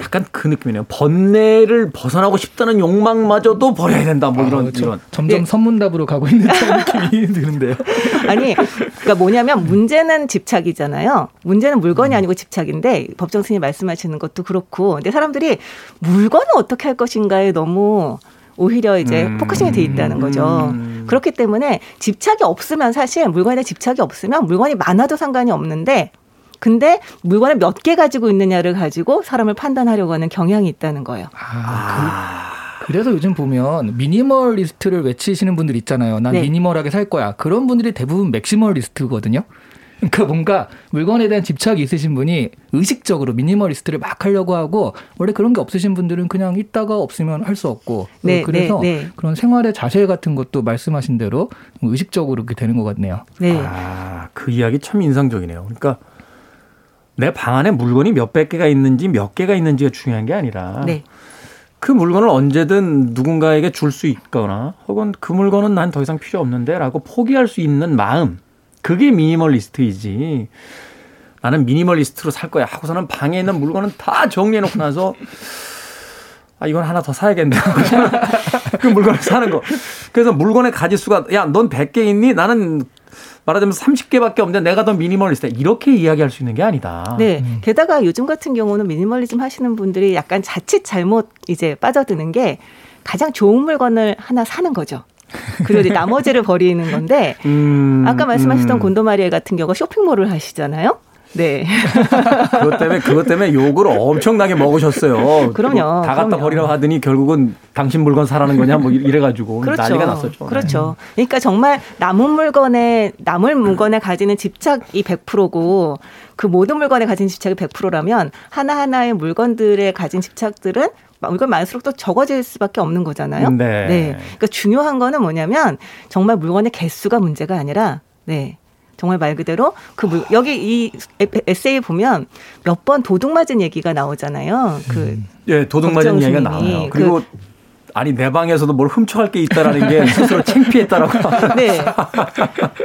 약간 그 느낌이네요. 번뇌를 벗어나고 싶다는 욕망마저도 버려야 된다. 뭐 이런, 아, 저, 이런. 점점 네. 선문답으로 가고 있는 느낌이 드는데요. 아니, 그러니까 뭐냐면 문제는 집착이잖아요. 문제는 물건이 아니고 집착인데 법정 스님이 말씀하시는 것도 그렇고 근데 사람들이 물건을 어떻게 할 것인가에 너무 오히려 이제 음. 포커싱이 돼 있다는 거죠. 음. 그렇기 때문에 집착이 없으면 사실 물건에 집착이 없으면 물건이 많아도 상관이 없는데 근데 물건을 몇 개 가지고 있느냐를 가지고 사람을 판단하려고 하는 경향이 있다는 거예요. 아. 그... 그래서 요즘 보면 미니멀리스트를 외치시는 분들 있잖아요. 난 네. 미니멀하게 살 거야. 그런 분들이 대부분 맥시멀리스트거든요. 그러니까 뭔가 물건에 대한 집착이 있으신 분이 의식적으로 미니멀리스트를 막 하려고 하고 원래 그런 게 없으신 분들은 그냥 있다가 없으면 할 수 없고 네, 그래서 네, 네. 그런 생활의 자세 같은 것도 말씀하신 대로 의식적으로 그렇게 되는 것 같네요. 네. 아, 그 이야기 참 인상적이네요. 그러니까 내 방 안에 물건이 몇백 개가 있는지 몇 개가 있는지가 중요한 게 아니라 네. 그 물건을 언제든 누군가에게 줄 수 있거나 혹은 그 물건은 난 더 이상 필요 없는데 라고 포기할 수 있는 마음 그게 미니멀리스트이지 나는 미니멀리스트로 살 거야 하고서는 방에 있는 물건은 다 정리해놓고 나서 아 이건 하나 더 사야겠네 그 물건을 사는 거 그래서 물건의 가짓수가 야 넌 백 개 있니? 나는 말하자면 삼십 개밖에 없는데 내가 더 미니멀리스트야 이렇게 이야기할 수 있는 게 아니다. 네. 게다가 요즘 같은 경우는 미니멀리즘 하시는 분들이 약간 자칫 잘못 이제 빠져드는 게 가장 좋은 물건을 하나 사는 거죠. 그리고 이제 나머지를 버리는 건데 음, 아까 말씀하셨던 음. 곤도마리에 같은 경우가 쇼핑몰을 하시잖아요. 네. 그것 때문에 그것 때문에 욕을 엄청나게 먹으셨어요. 그럼요. 다 갖다 그럼요. 버리라고 하더니 결국은 당신 물건 사라는 거냐 뭐 이래가지고 그렇죠. 난리가 났었죠. 그렇죠. 그러니까 정말 남은 물건에 남은 물건에 가지는 집착이 백 퍼센트고 그 모든 물건에 가진 집착이 백 퍼센트라면 하나 하나의 물건들에 가진 집착들은 물건 많을수록 또 적어질 수밖에 없는 거잖아요. 네. 네. 그러니까 중요한 거는 뭐냐면 정말 물건의 개수가 문제가 아니라, 네. 정말 말 그대로 그 물, 여기 이 에세이 보면 몇 번 도둑 맞은 얘기가 나오잖아요. 그 음. 예, 도둑 맞은 얘기가 나와요. 그리고 그, 아니 내 방에서도 뭘 훔쳐갈 게 있다라는 게 스스로 창피했다라고. 네.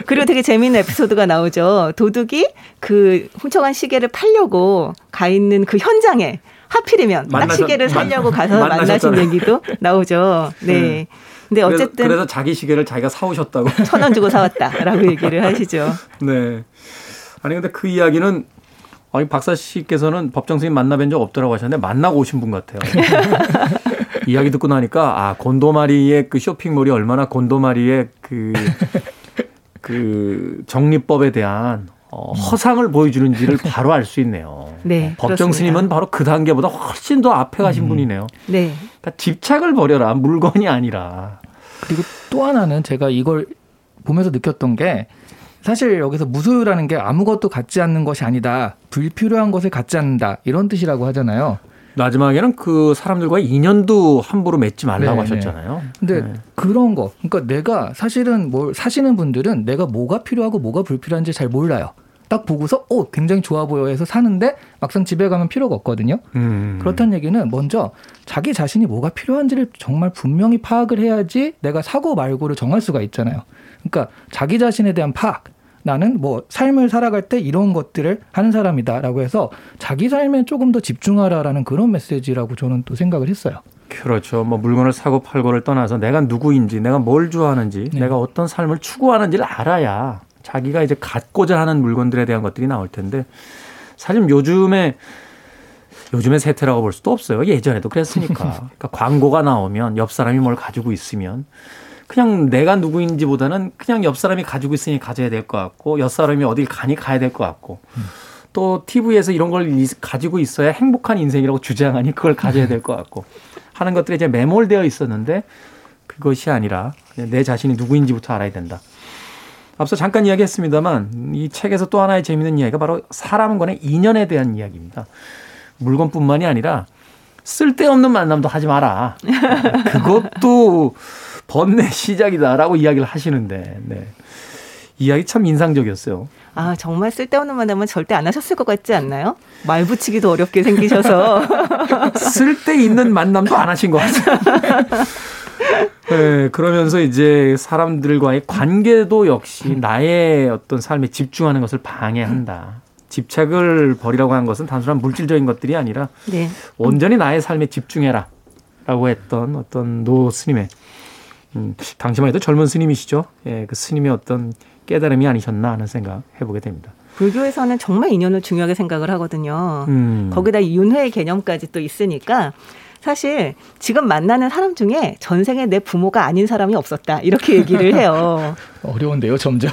그리고 되게 재미있는 에피소드가 나오죠. 도둑이 그 훔쳐간 시계를 팔려고 가 있는 그 현장에. 하필이면 딱 시계를 사려고 가서 만나신 얘기도 나오죠. 네. 근데 어쨌든 그래서, 그래서 자기 시계를 자기가 사오셨다고 천 원 주고 사왔다라고 얘기를 하시죠. 네. 아니 근데 그 이야기는 아니 박사 씨께서는 법정 선생님 만나뵌 적 없더라고 하셨는데 만나고 오신 분 같아요. 이야기 듣고 나니까 아 곤도마리의 그 쇼핑몰이 얼마나 곤도마리의 그 그 정리법에 대한. 어, 허상을 보여주는지를 바로 알 수 있네요. 네, 법정 그렇습니다. 스님은 바로 그 단계보다 훨씬 더 앞에 가신 음. 분이네요. 네. 그러니까 집착을 버려라. 물건이 아니라. 그리고 또 하나는 제가 이걸 보면서 느꼈던 게 사실 여기서 무소유라는 게 아무것도 갖지 않는 것이 아니다. 불필요한 것을 갖지 않는다. 이런 뜻이라고 하잖아요. 마지막에는 그 사람들과의 인연도 함부로 맺지 말라고 네네. 하셨잖아요. 근데 네. 그런 거. 그러니까 내가 사실은 뭘 사시는 분들은 내가 뭐가 필요하고 뭐가 불필요한지 잘 몰라요. 딱 보고서 오 굉장히 좋아 보여 해서 사는데 막상 집에 가면 필요가 없거든요. 음. 그렇다는 얘기는 먼저 자기 자신이 뭐가 필요한지를 정말 분명히 파악을 해야지 내가 사고 말고를 정할 수가 있잖아요. 그러니까 자기 자신에 대한 파악. 나는 뭐 삶을 살아갈 때 이런 것들을 하는 사람이다라고 해서 자기 삶에 조금 더 집중하라라는 그런 메시지라고 저는 또 생각을 했어요. 그렇죠. 뭐 물건을 사고 팔고를 떠나서 내가 누구인지, 내가 뭘 좋아하는지, 네. 내가 어떤 삶을 추구하는지를 알아야 자기가 이제 갖고자 하는 물건들에 대한 것들이 나올 텐데 사실 요즘에 요즘의 세태라고 볼 수도 없어요. 예전에도 그랬으니까. 그러니까 광고가 나오면 옆 사람이 뭘 가지고 있으면 그냥 내가 누구인지보다는 그냥 옆 사람이 가지고 있으니 가져야 될 것 같고, 옆 사람이 어딜 가니 가야 될 것 같고, 음. 또 티비에서 이런 걸 가지고 있어야 행복한 인생이라고 주장하니 그걸 가져야 될 것 같고 하는 것들에 이제 매몰되어 있었는데, 그것이 아니라 내 자신이 누구인지부터 알아야 된다. 앞서 잠깐 이야기했습니다만 이 책에서 또 하나의 재미있는 이야기가 바로 사람 간의 인연에 대한 이야기입니다. 물건뿐만이 아니라 쓸데없는 만남도 하지 마라. 그것도 번뇌 시작이다라고 이야기를 하시는데, 네. 이야기 참 인상적이었어요. 아, 정말 쓸데없는 만남은 절대 안 하셨을 것 같지 않나요? 말 붙이기도 어렵게 생기셔서. 쓸데있는 만남도 안 하신 것 같아요. 네, 그러면서 이제 사람들과의 관계도 역시 나의 어떤 삶에 집중하는 것을 방해한다. 집착을 버리라고 한 것은 단순한 물질적인 것들이 아니라, 네. 온전히 나의 삶에 집중해라 라고 했던 어떤 노 스님의, 음, 당시만 해도 젊은 스님이시죠. 예, 그 스님의 어떤 깨달음이 아니셨나 하는 생각 해보게 됩니다. 불교에서는 정말 인연을 중요하게 생각을 하거든요. 음. 거기다 윤회의 개념까지 또 있으니까 사실 지금 만나는 사람 중에 전생에 내 부모가 아닌 사람이 없었다, 이렇게 얘기를 해요. 어려운데요, 점점.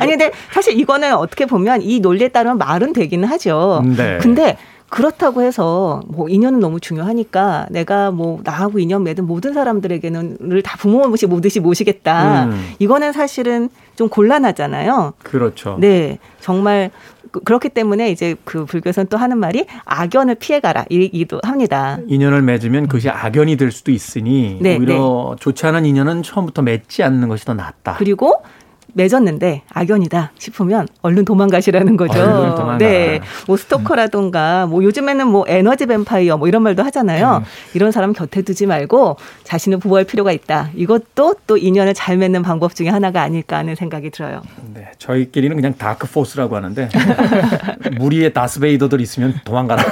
아니 근데 사실 이거는 어떻게 보면 이 논리에 따르면 말은 되기는 하죠. 네. 근데 그렇다고 해서 뭐 인연은 너무 중요하니까 내가 뭐 나하고 인연 맺은 모든 사람들에게는 다 부모님이 모듯이 모시겠다. 음. 이거는 사실은 좀 곤란하잖아요. 그렇죠. 네, 정말 그렇기 때문에 이제 그 불교에서는 또 하는 말이 악연을 피해가라 이기도 합니다. 인연을 맺으면 그것이 악연이 될 수도 있으니, 네, 오히려, 네. 좋지 않은 인연은 처음부터 맺지 않는 것이 더 낫다. 그리고 맺었는데 악연이다 싶으면 얼른 도망가시라는 거죠. 얼른 도망가. 네, 뭐 스토커라든가 뭐 요즘에는 뭐 에너지 뱀파이어 뭐 이런 말도 하잖아요. 음. 이런 사람 곁에 두지 말고 자신을 보호할 필요가 있다. 이것도 또 인연을 잘 맺는 방법 중에 하나가 아닐까 하는 생각이 들어요. 네, 저희끼리는 그냥 다크 포스라고 하는데 무리의 다스베이더들 있으면 도망가라.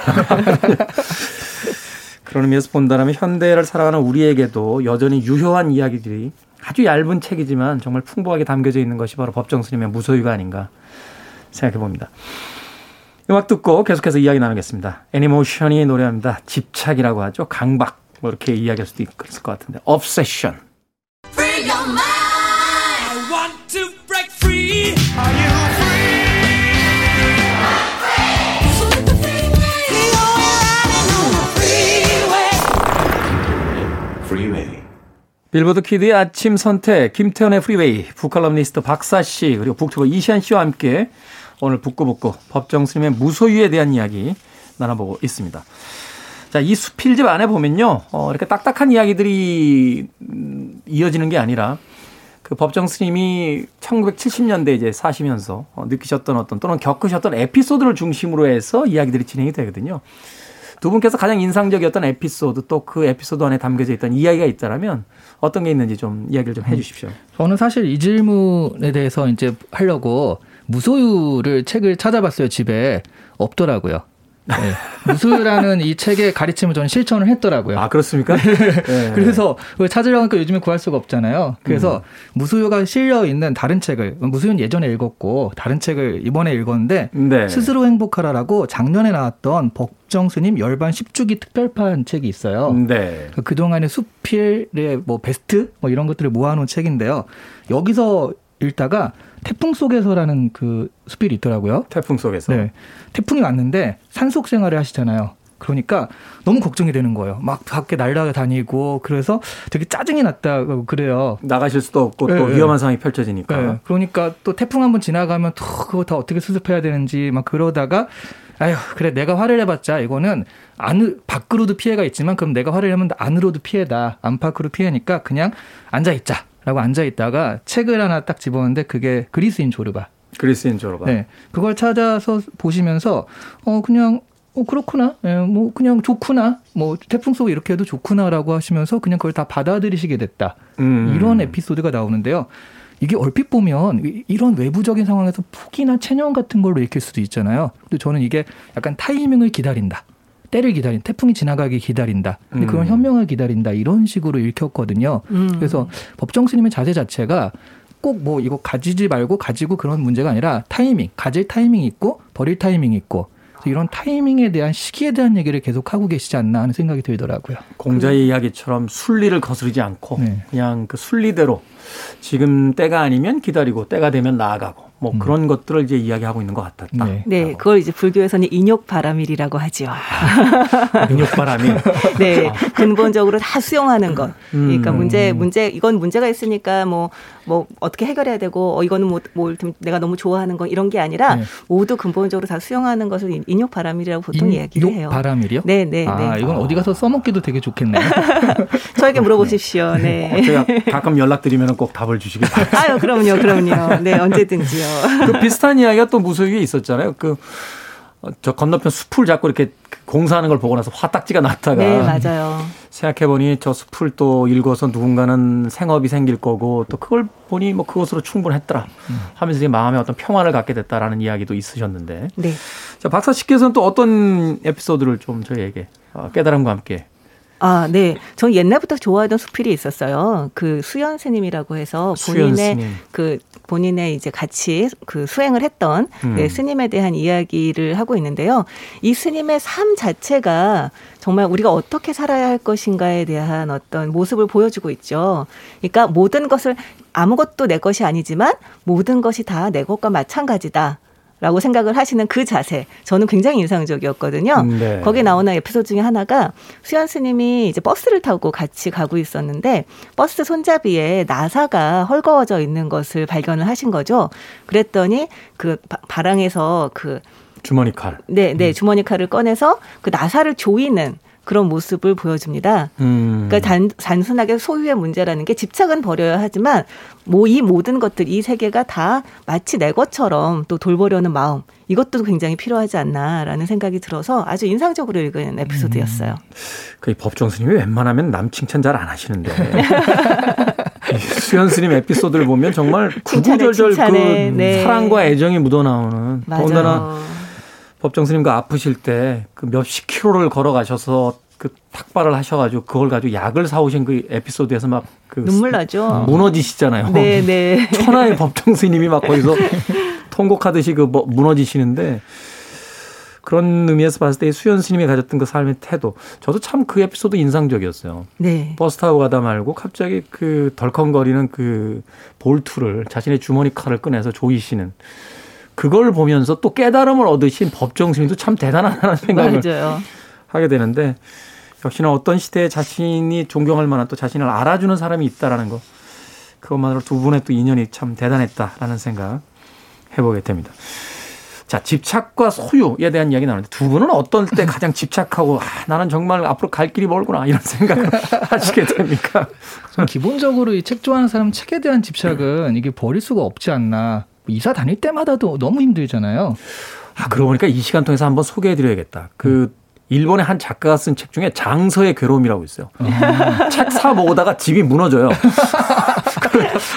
그런 의미에서 본다면 현대를 살아가는 우리에게도 여전히 유효한 이야기들이 아주 얇은 책이지만 정말 풍부하게 담겨져 있는 것이 바로 법정 스님의 무소유가 아닌가 생각해 봅니다. 음악 듣고 계속해서 이야기 나누겠습니다. 애니모션이 노래합니다. 집착이라고 하죠. 강박 뭐 이렇게 이야기할 수도 있을 것 같은데. Obsession. Free your mind. I want to break free. Are you free? I'm free. I'm free. You're on the freeway. Freeway. 빌보드 키드의 아침 선택, 김태현의 프리웨이, 북칼럼니스트 박사 씨, 그리고 북튜버 이시안 씨와 함께 오늘 북구북구 법정 스님의 무소유에 대한 이야기 나눠보고 있습니다. 자, 이 수필집 안에 보면요, 어, 이렇게 딱딱한 이야기들이 이어지는 게 아니라 그 법정 스님이 천구백칠십 년대 이제 사시면서 느끼셨던 어떤 또는 겪으셨던 에피소드를 중심으로 해서 이야기들이 진행이 되거든요. 두 분께서 가장 인상적이었던 에피소드, 또 그 에피소드 안에 담겨져 있던 이야기가 있다면 어떤 게 있는지 좀 이야기를 좀 해 주십시오. 저는 사실 이 질문에 대해서 이제 하려고 무소유를 책을 찾아봤어요. 집에 없더라고요. 네. 무소유라는 이 책의 가르침을 저는 실천을 했더라고요. 아, 그렇습니까? 네. 그래서 찾으려고 하니까 요즘에 구할 수가 없잖아요. 그래서 음. 무소유가 실려있는 다른 책을, 무소유는 예전에 읽었고 다른 책을 이번에 읽었는데, 네. 스스로 행복하라라고 작년에 나왔던 법정 스님 열반 십 주기 특별판 책이 있어요. 네. 그동안의 수필의 뭐 베스트 뭐 이런 것들을 모아놓은 책인데요. 여기서 읽다가 태풍 속에서라는 그 수필이 있더라고요. 태풍 속에서. 네. 태풍이 왔는데 산속 생활을 하시잖아요. 그러니까 너무 걱정이 되는 거예요. 막 밖에 날아다니고 그래서 되게 짜증이 났다고 그래요. 나가실 수도 없고, 네, 또 위험한, 네. 상황이 펼쳐지니까. 네. 그러니까 또 태풍 한번 지나가면 또 그거 다 어떻게 수습해야 되는지 막 그러다가, 아휴 그래 내가 화를 내봤자 이거는 안, 밖으로도 피해가 있지만 그럼 내가 화를 내면 안으로도 피해다. 안팎으로 피해니까 그냥 앉아있자. 라고 앉아있다가 책을 하나 딱 집었는데 그게 그리스인 조르바. 그리스인 조르바. 네, 그걸 찾아서 보시면서 어 그냥 어 그렇구나, 예, 뭐 그냥 좋구나, 뭐 태풍 속에 이렇게 해도 좋구나라고 하시면서 그냥 그걸 다 받아들이시게 됐다. 음. 이런 에피소드가 나오는데요. 이게 얼핏 보면 이런 외부적인 상황에서 포기나 체념 같은 걸로 읽힐 수도 있잖아요. 근데 저는 이게 약간 타이밍을 기다린다. 때를 기다린, 태풍이 지나가기 기다린다. 근데 그런 음. 현명을 기다린다. 이런 식으로 읽혔거든요. 음. 그래서 법정 스님의 자세 자체가 꼭 뭐 이거 가지지 말고 가지고 그런 문제가 아니라 타이밍, 가질 타이밍이 있고 버릴 타이밍이 있고 이런 타이밍에 대한 시기에 대한 얘기를 계속 하고 계시지 않나 하는 생각이 들더라고요. 공자의 그, 이야기처럼 순리를 거스르지 않고 네. 그냥 그 순리대로 지금 때가 아니면 기다리고 때가 되면 나아가고 뭐 음. 그런 것들을 이제 이야기하고 있는 것 같았다. 네, 네 그걸 이제 불교에서는 인욕바람일이라고 하지요. 아, 인욕바람일. 네, 근본적으로 다 수용하는 것. 그러니까 음. 문제, 문제 이건 문제가 있으니까 뭐 뭐 어떻게 해결해야 되고, 어 이거는 뭐, 뭐 내가 너무 좋아하는 건 이런 게 아니라 네. 모두 근본적으로 다 수용하는 것을 인욕바람일이라고 보통 이야기를 해요. 인욕바람일이요? 네, 네, 아, 네. 이건 어디 가서 써먹기도 되게 좋겠네요. 저에게 물어보십시오. 네. 제가 가끔 연락드리면 꼭 답을 주시길 바랍니다. 아유, 그럼요, 그럼요. 네, 언제든지요. 그 비슷한 이야기가 또 무소유에 있었잖아요. 그 저 건너편 숲을 자꾸 이렇게 공사하는 걸 보고 나서 화딱지가 났다가 네, 맞아요. 생각해보니 저 숲을 또 일궈서 누군가는 생업이 생길 거고 또 그걸 보니 뭐 그것으로 충분했더라 하면서 이제 마음에 어떤 평화를 갖게 됐다라는 이야기도 있으셨는데 네. 자, 박사 씨께서는 또 어떤 에피소드를 좀 저희에게 깨달음과 함께 아, 네. 전 옛날부터 좋아하던 수필이 있었어요. 그 수연 스님이라고 해서 본인의 스님. 그 본인의 이제 같이 그 수행을 했던 음. 네, 스님에 대한 이야기를 하고 있는데요. 이 스님의 삶 자체가 정말 우리가 어떻게 살아야 할 것인가에 대한 어떤 모습을 보여주고 있죠. 그러니까 모든 것을 아무것도 내 것이 아니지만 모든 것이 다 내 것과 마찬가지다. 라고 생각을 하시는 그 자세 저는 굉장히 인상적이었거든요. 네. 거기에 나오는 에피소드 중에 하나가 수연 스님이 이제 버스를 타고 같이 가고 있었는데 버스 손잡이에 나사가 헐거워져 있는 것을 발견을 하신 거죠. 그랬더니 그 바랑에서 그 주머니 칼. 네, 네, 주머니 칼을 꺼내서 그 나사를 조이는 그런 모습을 보여줍니다. 음. 그러니까 단, 단순하게 소유의 문제라는 게 집착은 버려야 하지만 뭐 이 모든 것들, 이 세계가 다 마치 내 것처럼 또 돌보려는 마음 이것도 굉장히 필요하지 않나라는 생각이 들어서 아주 인상적으로 읽은 에피소드였어요. 음. 그 법정 스님이 웬만하면 남 칭찬 잘 안 하시는데 수현 스님 에피소드를 보면 정말 구구절절 칭찬해, 그 네. 사랑과 애정이 묻어나오는 더군다나 법정 스님과 아프실 때 그 몇십 킬로를 걸어가셔서 그 탁발을 하셔가지고 그걸 가지고 약을 사오신 그 에피소드에서 막 그 눈물 나죠. 무너지시잖아요. 네네. 천하의 법정 스님이 막 거기서 통곡하듯이 그 뭐 무너지시는데 그런 의미에서 봤을 때 수연 스님이 가졌던 그 삶의 태도. 저도 참 그 에피소드 인상적이었어요. 네. 버스 타고 가다 말고 갑자기 그 덜컹거리는 그 볼트를 자신의 주머니 칼을 꺼내서 조이시는. 그걸 보면서 또 깨달음을 얻으신 법정 스님도 참 대단하다는 생각을 맞아요. 하게 되는데 역시나 어떤 시대에 자신이 존경할 만한 또 자신을 알아주는 사람이 있다라는 거 그것만으로 두 분의 또 인연이 참 대단했다라는 생각 해보게 됩니다. 자, 집착과 소유에 대한 이야기 나오는데 두 분은 어떤 때 가장 집착하고 아, 나는 정말 앞으로 갈 길이 멀구나 이런 생각을 하시게 됩니까? 저는 기본적으로 이 책 좋아하는 사람 책에 대한 집착은 이게 버릴 수가 없지 않나. 이사 다닐 때마다도 너무 힘들잖아요. 아, 그러고 보니까 이 시간 통해서 한번 소개해드려야겠다. 그 일본의 한 작가가 쓴 책 중에 장서의 괴로움이라고 있어요. 아. 책 사 먹으다가 집이 무너져요.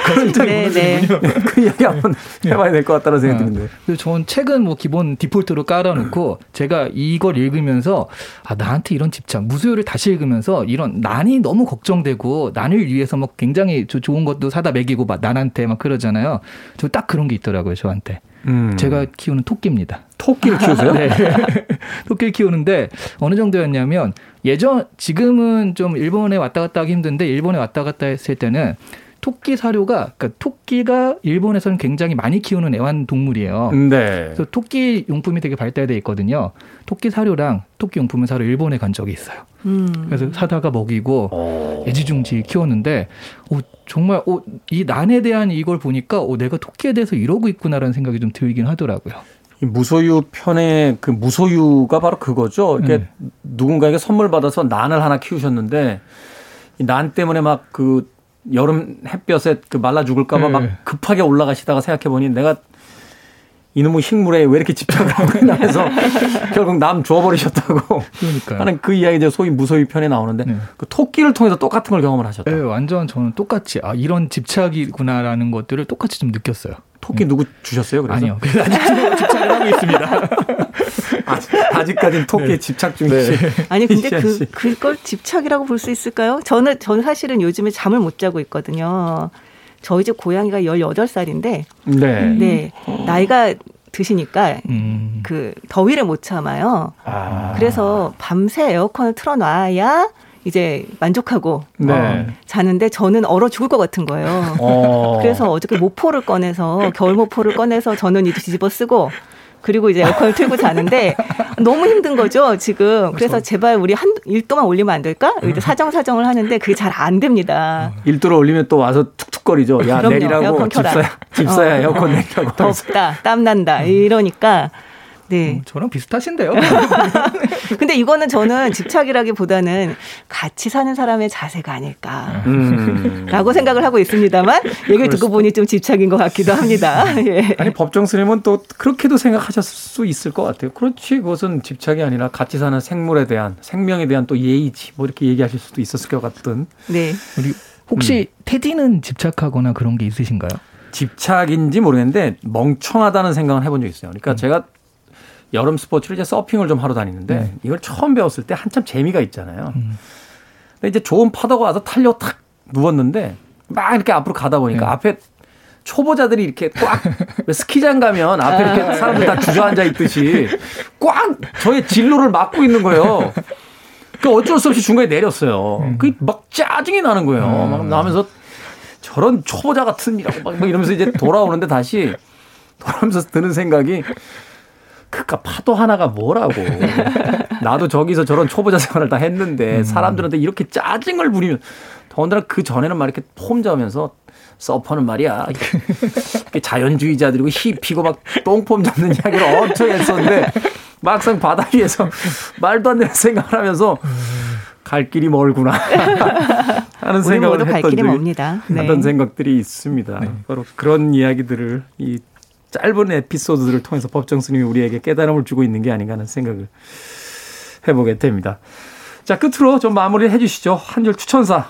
그런 네, 네. 그 이야기 한번 해봐야 될 것 같다는 생각이 네. 드는데. 저는 책은 뭐 기본 디폴트로 깔아놓고 제가 이걸 읽으면서 아, 나한테 이런 집착, 무소유를 다시 읽으면서 이런 난이 너무 걱정되고 난을 위해서 막 굉장히 좋은 것도 사다 먹이고 막 난한테 막 그러잖아요. 저 딱 그런 게 있더라고요, 저한테. 음. 제가 키우는 토끼입니다. 토끼를 키우세요? 네. 토끼를 키우는데 어느 정도였냐면 예전 지금은 좀 일본에 왔다 갔다 하기 힘든데 일본에 왔다 갔다 했을 때는 토끼 사료가 그러니까 토끼가 일본에서는 굉장히 많이 키우는 애완동물이에요. 네. 그래서 토끼 용품이 되게 발달돼 있거든요. 토끼 사료랑 토끼 용품을 사러 일본에 간 적이 있어요. 음. 그래서 사다가 먹이고 오. 애지중지 키웠는데 오, 정말 오, 이 난에 대한 이걸 보니까 오, 내가 토끼에 대해서 이러고 있구나라는 생각이 좀 들긴 하더라고요. 이 무소유 편의 그 무소유가 바로 그거죠. 이렇게 네. 누군가에게 선물 받아서 난을 하나 키우셨는데 이 난 때문에 막 그 여름 햇볕에 그 말라 죽을까봐 네. 막 급하게 올라가시다가 생각해보니 내가 이놈의 식물에 왜 이렇게 집착을 하고 있나 해서 결국 남 줘버리셨다고 그러니까요. 하는 그 이야기 이제 소위 무소유 편에 나오는데 네. 그 토끼를 통해서 똑같은 걸 경험을 하셨다. 네, 완전 저는 똑같이 아 이런 집착이구나라는 것들을 똑같이 좀 느꼈어요. 토끼 네. 누구 주셨어요? 그래서? 아니요. 그래서 아직도 집착을 하고 있습니다. 아직, 아직까지는 토끼에 네. 집착 중이시. 네. 아니 근데 그 그걸 집착이라고 볼 수 있을까요? 저는 저는 사실은 요즘에 잠을 못 자고 있거든요. 저희 집 고양이가 열여덟 살인데, 네. 네. 나이가 드시니까 음. 그 더위를 못 참아요. 아. 그래서 밤새 에어컨을 틀어놔야 이제 만족하고 네. 어, 자는데 저는 얼어 죽을 것 같은 거예요. 어. 그래서 어저께 모포를 꺼내서 겨울 모포를 꺼내서 저는 이제 뒤집어 쓰고 그리고 이제 에어컨을 틀고 자는데 너무 힘든 거죠 지금. 그래서 제발 우리 한 일도만 올리면 안 될까? 사정 사정을 하는데 그게 잘 안 됩니다. 일도를 올리면 또 와서 툭툭거리죠. 야 그럼요. 내리라고 집사야, 집사야 어. 에어컨 내리라고. 덥다, 땀 난다 이러니까. 네, 저랑 비슷하신데요. 근데 이거는 저는 집착이라기보다는 같이 사는 사람의 자세가 아닐까라고 음. 생각을 하고 있습니다만 얘기를 듣고 보니 좀 집착인 것 같기도 합니다. 예. 아니 법정 스님은 또 그렇게도 생각하셨을 수 있을 것 같아요. 그렇지 그것은 집착이 아니라 같이 사는 생물에 대한 생명에 대한 또 예의지 뭐 이렇게 얘기하실 수도 있었을 것 같은. 네. 우리 혹시 음. 테디는 집착하거나 그런 게 있으신가요? 집착인지 모르겠는데 멍청하다는 생각을 해본 적이 있어요. 그러니까 음. 제가 여름 스포츠를 이제 서핑을 좀 하러 다니는데 네. 이걸 처음 배웠을 때 한참 재미가 있잖아요. 음. 근데 이제 좋은 파도가 와서 타려고 탁 누웠는데 막 이렇게 앞으로 가다 보니까 네. 앞에 초보자들이 이렇게 꽉 스키장 가면 앞에 아. 이렇게 사람들 다 주저앉아 있듯이 꽉 저의 진로를 막고 있는 거예요. 그러니까 어쩔 수 없이 중간에 내렸어요. 음. 그게 막 짜증이 나는 거예요. 음. 막 나면서 저런 초보자 같은 이라고 막 이러면서 이제 돌아오는데 다시 돌아오면서 드는 생각이 그니까 파도 하나가 뭐라고. 나도 저기서 저런 초보자 생활을 다 했는데 사람들한테 이렇게 짜증을 부리면 더군다나 그 전에는 막 이렇게 폼잡으면서 서퍼는 말이야 이렇게 자연주의자들이고 히피고 막 똥폼 잡는 이야기를 엄청 했었는데 막상 바다 위에서 말도 안 되는 생각을 하면서 갈 길이 멀구나 하는 생각을 했던 갈 길이 멉니다. 네. 하던 생각들이 있습니다. 네. 바로 그런 이야기들을 이 짧은 에피소드들을 통해서 법정 스님이 우리에게 깨달음을 주고 있는 게 아닌가 하는 생각을 해보게 됩니다. 자, 끝으로 좀 마무리를 해주시죠. 한 줄 추천사로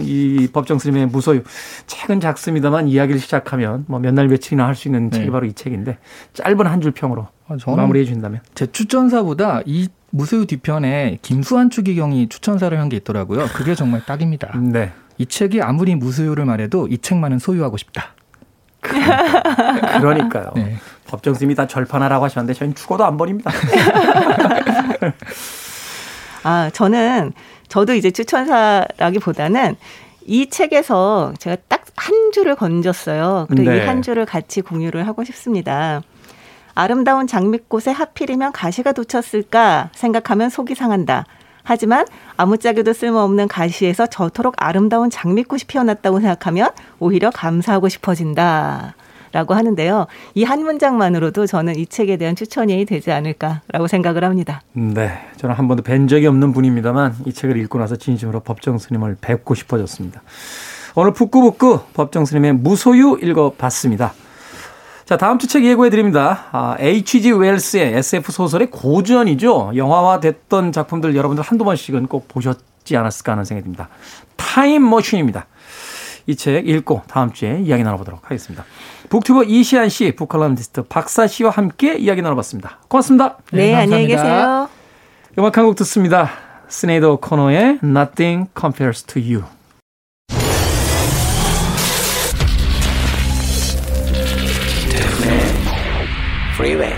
이 법정 스님의 무소유. 책은 작습니다만 이야기를 시작하면 뭐 몇 날 며칠이나 할 수 있는 네. 책이 바로 이 책인데 짧은 한 줄 평으로 아, 마무리해 주신다면. 제 추천사보다 이 무소유 뒤편에 김수환 추기경이 추천사를 한 게 있더라고요. 그게 정말 딱입니다. 네. 이 책이 아무리 무소유를 말해도 이 책만은 소유하고 싶다. 그러니까요. 네. 법정 스님이 다 절판하라고 하셨는데 저희는 죽어도 안 버립니다. 아, 저는 저도 이제 추천사라기보다는 이 책에서 제가 딱 한 줄을 건졌어요. 그래서 네. 이 한 줄을 같이 공유를 하고 싶습니다. 아름다운 장미꽃에 하필이면 가시가 돋쳤을까 생각하면 속이 상한다. 하지만 아무짝에도 쓸모없는 가시에서 저토록 아름다운 장미꽃이 피어났다고 생각하면 오히려 감사하고 싶어진다 라고 하는데요. 이 한 문장만으로도 저는 이 책에 대한 추천이 되지 않을까라고 생각을 합니다. 네, 저는 한 번도 뵌 적이 없는 분입니다만 이 책을 읽고 나서 진심으로 법정 스님을 뵙고 싶어졌습니다. 오늘 북구북구 법정 스님의 무소유 읽어봤습니다. 자, 다음 주 책 예고해드립니다. 아, 에이치 지 웰스의 에스에프 소설의 고전이죠. 영화화됐던 작품들 여러분들 한두 번씩은 꼭 보셨지 않았을까 하는 생각이 듭니다. 타임머신입니다. 이 책 읽고 다음 주에 이야기 나눠보도록 하겠습니다. 북튜버 이시안 씨, 북칼럼니스트 박사 씨와 함께 이야기 나눠봤습니다. 고맙습니다. 네, 네 안녕히 계세요. 음악 한 곡 듣습니다. 스네이더 코너의 Nothing Compares to You. Freeway.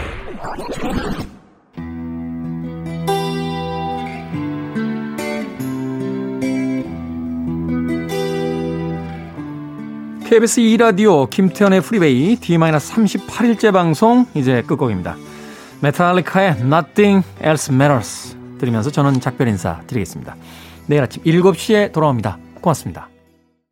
케이비에스 E-radio 김태현의 프리웨이 디 삼십팔 일째 방송 이제 끝곡입니다. 메탈리카의 Nothing Else Matters 들으면서 저는 작별 인사 드리겠습니다. 내일 아침 일곱 시에 돌아옵니다. 고맙습니다.